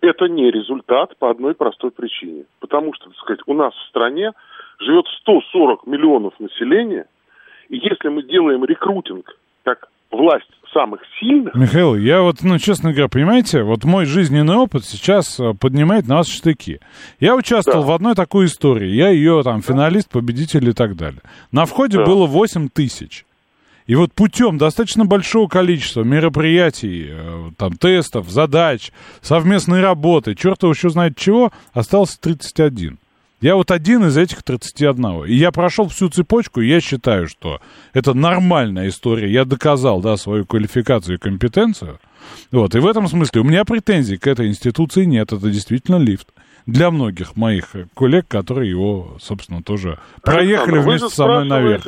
Это не результат по одной простой причине. Потому что, так сказать, у нас в стране живет 140 миллионов населения, и если мы делаем рекрутинг как власть самых сильных... Михаил, я вот, честно говоря, понимаете, вот мой жизненный опыт сейчас поднимает на вас штыки. Я участвовал в одной такой истории, я ее там финалист, победитель и так далее. На входе было 8 тысяч. И вот путем достаточно большого количества мероприятий, там, тестов, задач, совместной работы, черт его еще знает чего, остался 31. Я вот один из этих 31. И я прошел всю цепочку, и я считаю, что это нормальная история. Я доказал, да, свою квалификацию и компетенцию. Вот. И в этом смысле у меня претензий к этой институции нет. Это действительно лифт для многих моих коллег, которые его, собственно, тоже проехали вместе со мной наверх.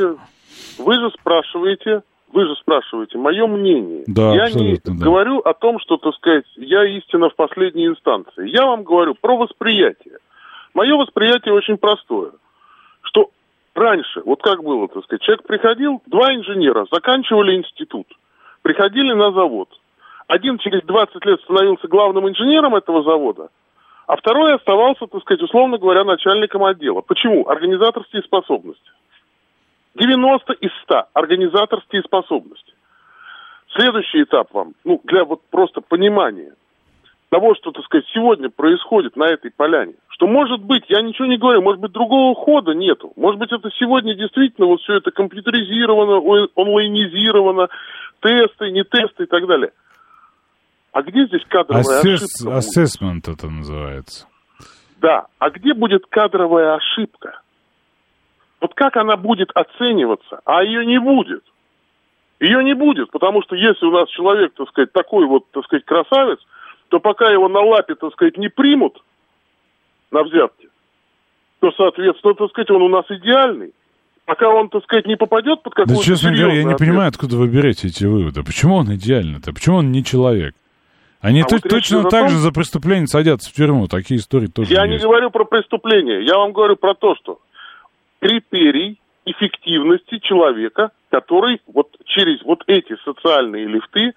Вы же спрашиваете мое мнение. Да, я не говорю о том, что, так сказать, я истина в последней инстанции. Я вам говорю про восприятие. Мое восприятие очень простое, что раньше, вот как было, так сказать, человек приходил, 2 инженера, заканчивали институт, приходили на завод. Один через 20 лет становился главным инженером этого завода, а второй оставался, так сказать, условно говоря, начальником отдела. Почему? Организаторские способности. 90 из 100 организаторские способности. Следующий этап вам, для вот просто понимания того, что, так сказать, сегодня происходит на этой поляне, что, может быть, я ничего не говорю, может быть, другого хода нету, может быть, это сегодня действительно вот все это компьютеризировано, онлайнизировано, тесты, не тесты и так далее. А где здесь кадровая ошибка? Ассессмент это называется. Да, а где будет кадровая ошибка? Вот как она будет оцениваться, а ее не будет. Ее не будет, потому что если у нас человек, так сказать, такой вот, так сказать, красавец, то пока его на лапе, так сказать, не примут на взятки, то, соответственно, так сказать, он у нас идеальный. Пока он, так сказать, не попадет под какую-то... Да, честно говоря, я не понимаю, откуда вы берете эти выводы. Почему он идеальный-то? Почему он не человек? Они точно так же за преступление садятся в тюрьму. Такие истории тоже есть. Я не говорю про преступление. Я вам говорю про то, что критерий эффективности человека, который вот через вот эти социальные лифты,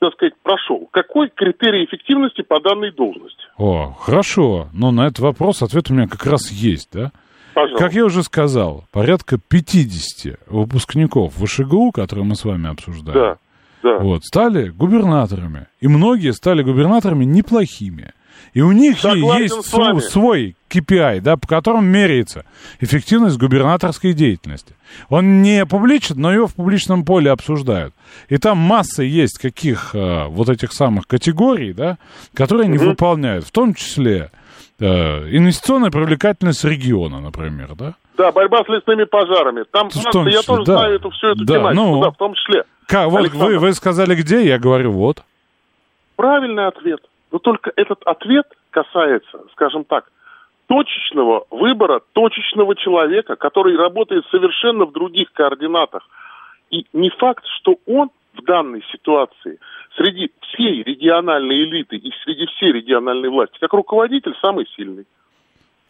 так сказать, прошел. Какой критерий эффективности по данной должности? О, хорошо. Но на этот вопрос ответ у меня как раз есть, да? Пожалуйста. Как я уже сказал, порядка 50 выпускников ВШГУ, которые мы с вами обсуждали, вот, стали губернаторами. И многие стали губернаторами неплохими. И у них есть свой KPI, да, по которому меряется эффективность губернаторской деятельности. Он не публичен, но его в публичном поле обсуждают. И там масса есть каких вот этих самых категорий, да, которые они выполняют, в том числе инвестиционная привлекательность региона, например, да. Да, борьба с лесными пожарами. Там в том числе, я тоже знаю всю эту тематику, в том числе. Вот вы сказали где, я говорю вот. Правильный ответ. Но только этот ответ касается, скажем так, точечного выбора точечного человека, который работает совершенно в других координатах. И не факт, что он в данной ситуации среди всей региональной элиты и среди всей региональной власти, как руководитель, самый сильный.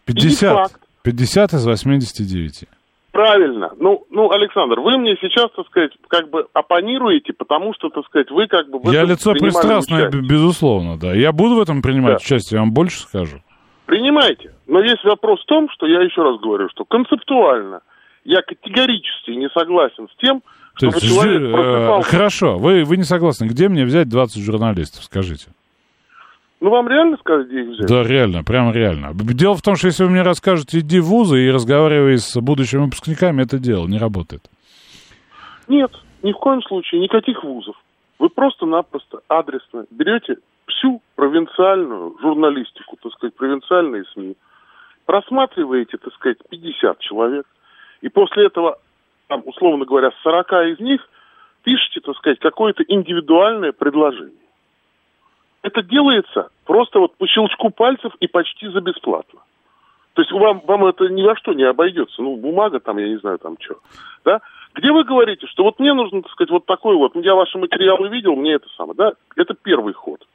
50 из 89. Правильно. Ну, Александр, вы мне сейчас, так сказать, как бы оппонируете, потому что, так сказать, вы как бы... Я лицо пристрастное, безусловно, да. Я буду в этом принимать участие, я вам больше скажу. Принимайте. Но есть вопрос в том, что я еще раз говорю, что концептуально я категорически не согласен с тем, чтобы человек просыпался... Хорошо, вы не согласны. Где мне взять 20 журналистов, скажите? Ну, вам реально сказать, где их взять? Да, реально, прям реально. Дело в том, что если вы мне расскажете, иди в вузы и разговаривай с будущими выпускниками, это дело не работает. Нет, ни в коем случае, никаких вузов. Вы просто-напросто адресно берете всю провинциальную журналистику, так сказать, провинциальные СМИ, просматриваете, так сказать, 50 человек, и после этого, там, условно говоря, с 40 из них пишете, так сказать, какое-то индивидуальное предложение. Это делается просто вот по щелчку пальцев и почти за бесплатно. То есть вам это ни во что не обойдется. Ну, бумага там, я не знаю, там что. Да? Где вы говорите, что вот мне нужно, так сказать, вот такой вот, я ваши материалы видел, мне это самое, да? Это первый ход.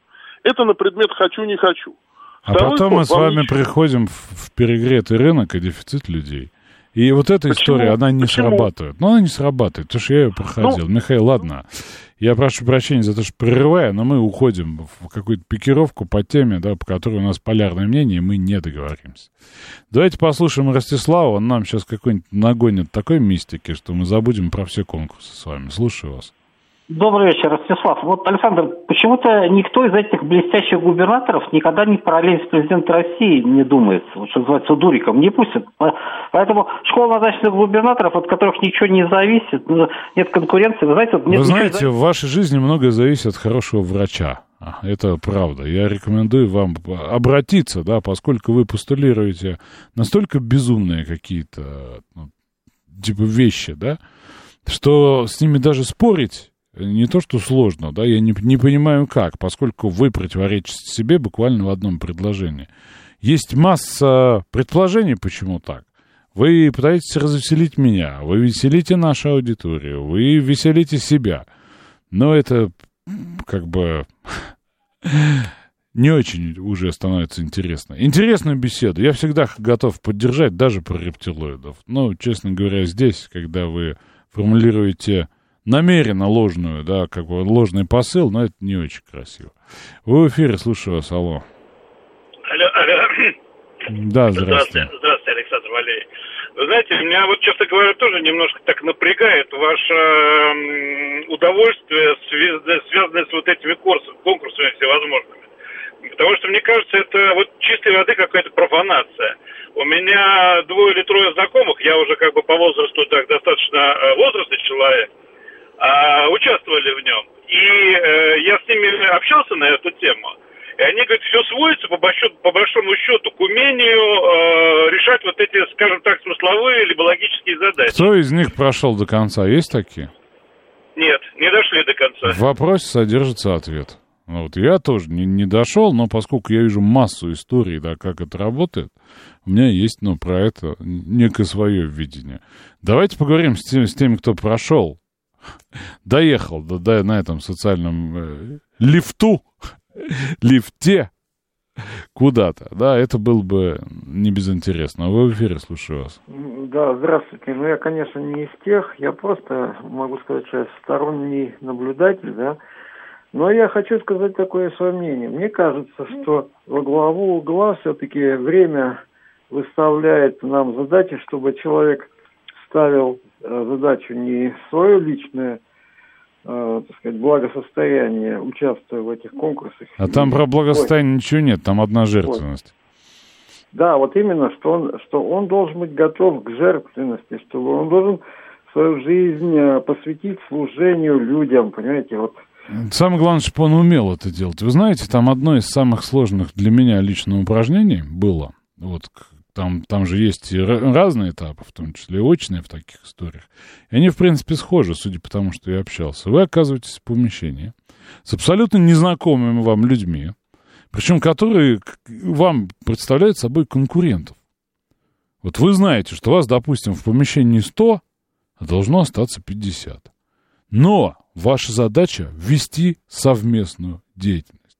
Это на предмет «хочу-не хочу». Второй потом ход, мы с вами приходим в перегретый рынок и дефицит людей. И вот эта история, она не срабатывает. Ну, она не срабатывает, потому что я ее проходил. Михаил, ладно, я прошу прощения за то, что прерываю, но мы уходим в какую-то пикировку по теме, да, по которой у нас полярное мнение, и мы не договоримся. Давайте послушаем Ростислава, он нам сейчас какой-нибудь нагонит такой мистики, что мы забудем про все конкурсы с вами. Слушаю вас. Добрый вечер, Ростислав. Вот, Александр, почему-то никто из этих блестящих губернаторов никогда не параллелит с президентом России, не думает, вот, что называется, дуриком, не пустят. Поэтому школа назначенных губернаторов, от которых ничего не зависит, нет конкуренции. Вы знаете, вот, в вашей жизни многое зависит от хорошего врача. Это правда. Я рекомендую вам обратиться, да, поскольку вы постулируете настолько безумные какие-то, ну, типа вещи, да, что с ними даже спорить не то, что сложно, да, я не понимаю как, поскольку вы противоречите себе буквально в одном предложении. Есть масса предположений, почему так. Вы пытаетесь развеселить меня, вы веселите нашу аудиторию, вы веселите себя. Но это как бы не очень уже становится интересно. Интересная беседа. Я всегда готов поддержать даже про рептилоидов. Но, честно говоря, здесь, когда вы формулируете... намеренно ложную, да, как бы ложный посыл, но это не очень красиво. Вы в эфире, слушаю вас, алло. Алло. Да, здравствуйте. Здравствуйте, Александр Валерьевич. Вы знаете, меня вот, честно говоря, тоже немножко так напрягает ваше удовольствие, связанное с вот этими конкурсами всевозможными. Потому что, мне кажется, это вот чистой воды какая-то профанация. У меня двое или трое знакомых, я уже как бы по возрасту так достаточно возрастный человек, участвовали в нем. И я с ними общался на эту тему. И они говорят, все сводится по большому счету к умению решать вот эти, скажем так, смысловые либо логические задачи. Кто из них прошел до конца? Есть такие? Нет, не дошли до конца. В вопросе содержится ответ. Вот я тоже не дошел, но поскольку я вижу массу историй, да, как это работает, у меня есть, ну, про это некое свое видение. Давайте поговорим с теми, кто прошел. Доехал на этом социальном лифте куда-то. Да, это было бы не безинтересно. Вы в эфире, слушаю вас. Да, здравствуйте. Ну, я, конечно, не из тех. Я просто могу сказать, что я сторонний наблюдатель, да. Но я хочу сказать такое свое мнение. Мне кажется, что во главу угла все-таки время выставляет нам задачи, чтобы человек ставил задачу не свое личное, так сказать, благосостояние, участвуя в этих конкурсах. А там про благосостояние ничего нет, там одна жертвенность. Да, вот именно, что он должен быть готов к жертвенности, чтобы он должен свою жизнь посвятить служению людям, понимаете, вот. Самое главное, чтобы он умел это делать. Вы знаете, там одно из самых сложных для меня лично упражнений было, вот, Там же есть разные этапы, в том числе и очные в таких историях. И они, в принципе, схожи, судя по тому, что я общался. Вы оказываетесь в помещении с абсолютно незнакомыми вам людьми, причем которые вам представляют собой конкурентов. Вот вы знаете, что у вас, допустим, в помещении 100, а должно остаться 50. Но ваша задача – вести совместную деятельность.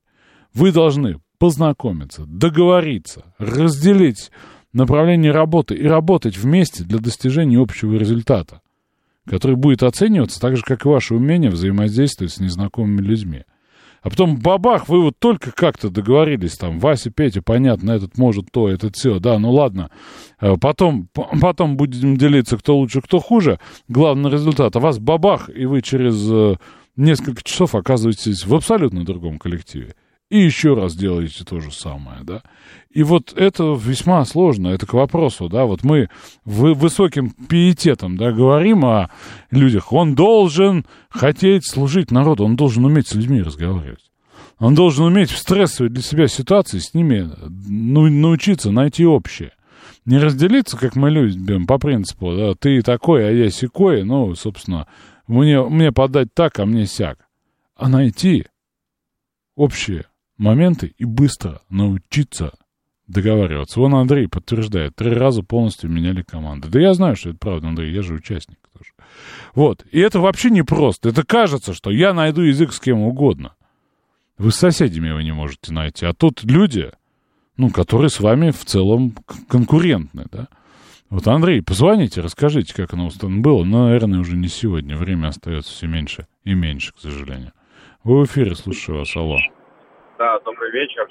Вы должны познакомиться, договориться, разделить направление работы и работать вместе для достижения общего результата, который будет оцениваться так же, как и ваше умение взаимодействовать с незнакомыми людьми. А потом, бабах, вы вот только как-то договорились, там, Вася, Петя, понятно, этот может то, этот все, да, ну ладно. Потом будем делиться, кто лучше, кто хуже. Главный результат, а вас бабах, и вы через несколько часов оказываетесь в абсолютно другом коллективе. И еще раз делаете то же самое, да. И вот это весьма сложно, это к вопросу, да. Вот мы высоким пиететом, да, говорим о людях. Он должен хотеть служить народу, он должен уметь с людьми разговаривать. Он должен уметь в стрессовой для себя ситуации с ними научиться найти общее. Не разделиться, как мы любим, по принципу, да, ты такой, а я сякой, ну, собственно, мне подать так, а мне сяк. А найти общее моменты и быстро научиться договариваться. Вон Андрей подтверждает, 3 раза полностью меняли команды. Да я знаю, что это правда, Андрей, я же участник тоже. Вот, и это вообще непросто. Это кажется, что я найду язык с кем угодно. Вы с соседями его не можете найти. А тут люди, ну, которые с вами в целом конкурентны, да. Вот, Андрей, позвоните, расскажите, как оно было. Но, наверное, уже не сегодня. Время остается все меньше и меньше, к сожалению. Вы в эфире, слушаю вас, алло. Да, добрый вечер.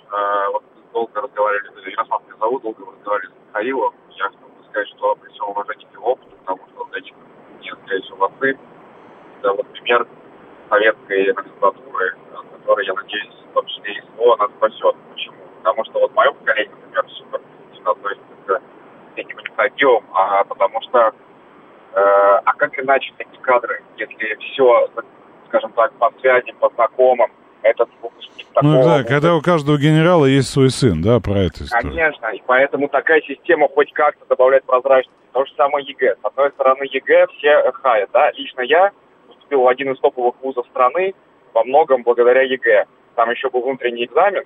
Вот долго разговаривали, Ярослав меня зовут, долго разговаривали с Михаилом. Я хочу сказать, что при всем уважении к его опыту, потому что датчик нет, скорее всего, отцы. Да, вот пример советской регистратуры, которой, я надеюсь, в том числе и СВО, она спасет. Почему? Потому что вот мое поколение, например, супер сильно относится к этим инициативам, потому что, а как иначе такие кадры, если все, скажем так, по связям, по знакомым, этот выпускник такого... Ну да, когда у каждого генерала есть свой сын, да, про это историю. Конечно, и поэтому такая система хоть как-то добавляет прозрачности. То же самое ЕГЭ. С одной стороны, ЕГЭ все хаят, да. Лично я поступил в один из топовых вузов страны, во многом благодаря ЕГЭ. Там еще был внутренний экзамен,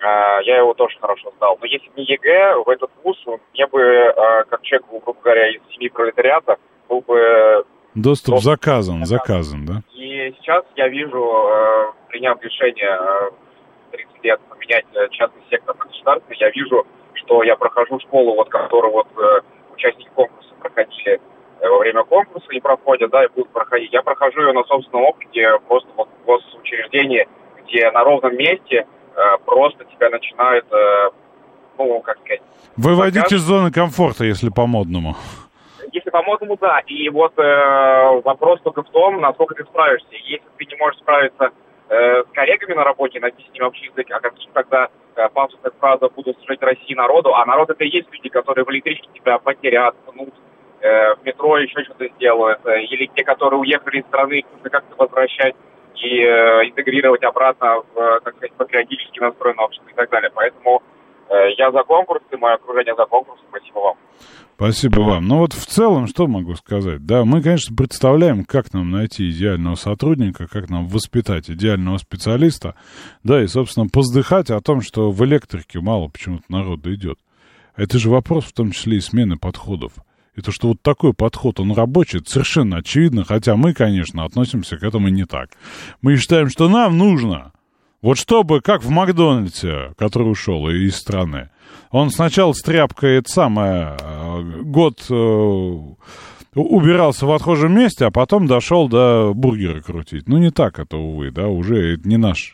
я его тоже хорошо сдал. Но если бы не ЕГЭ, в этот вуз мне бы, как человеку, грубо говоря, из семьи пролетариата, был бы... Доступ заказан, да? И сейчас я вижу, приняв решение 30 лет поменять частный сектор на государственный, я вижу, что я прохожу школу, вот, которую вот, участники конкурса проходили во время конкурса, не проходят, да, и будут проходить. Я прохожу ее на собственном опыте, просто вот в госучреждении, где на ровном месте просто тебя начинают, ну, как сказать... Выводить из зоны комфорта, если по-модному. Если по-модному, да. И вот вопрос только в том, насколько ты справишься. Если ты не можешь справиться с коллегами на работе, найти с ними общий язык, а какие тогда пафосные фразы будут служить России народу, а народ — это и есть люди, которые в электричке тебя потерят, пнут, в метро еще что-то сделают, или те, которые уехали из страны, их нужно как-то возвращать и интегрировать обратно в, так сказать, патриотически настроенное общество и так далее. Поэтому я за конкурс, и мое окружение за конкурс. Спасибо вам. Спасибо вам. Ну вот в целом, что могу сказать? Да, мы, конечно, представляем, как нам найти идеального сотрудника, как нам воспитать идеального специалиста, да, и, собственно, поздыхать о том, что в электрике мало почему-то народу идет. Это же вопрос, в том числе, и смены подходов. И то, что вот такой подход, он рабочий, это совершенно очевидно, хотя мы, конечно, относимся к этому не так. Мы считаем, что нам нужно... Вот чтобы, как в Макдональдсе, который ушел из страны, он сначала с тряпкой год убирался в отхожем месте, а потом дошел до бургера крутить. Ну, не так это, увы, да, уже это не наша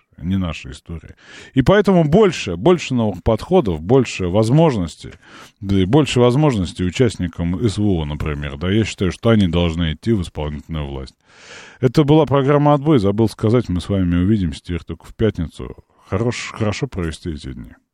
история. И поэтому больше новых подходов, больше возможностей участникам СВО, например, да, я считаю, что они должны идти в исполнительную власть. Это была программа «Отбой». Забыл сказать, мы с вами увидимся теперь только в пятницу. Хорошо провести эти дни.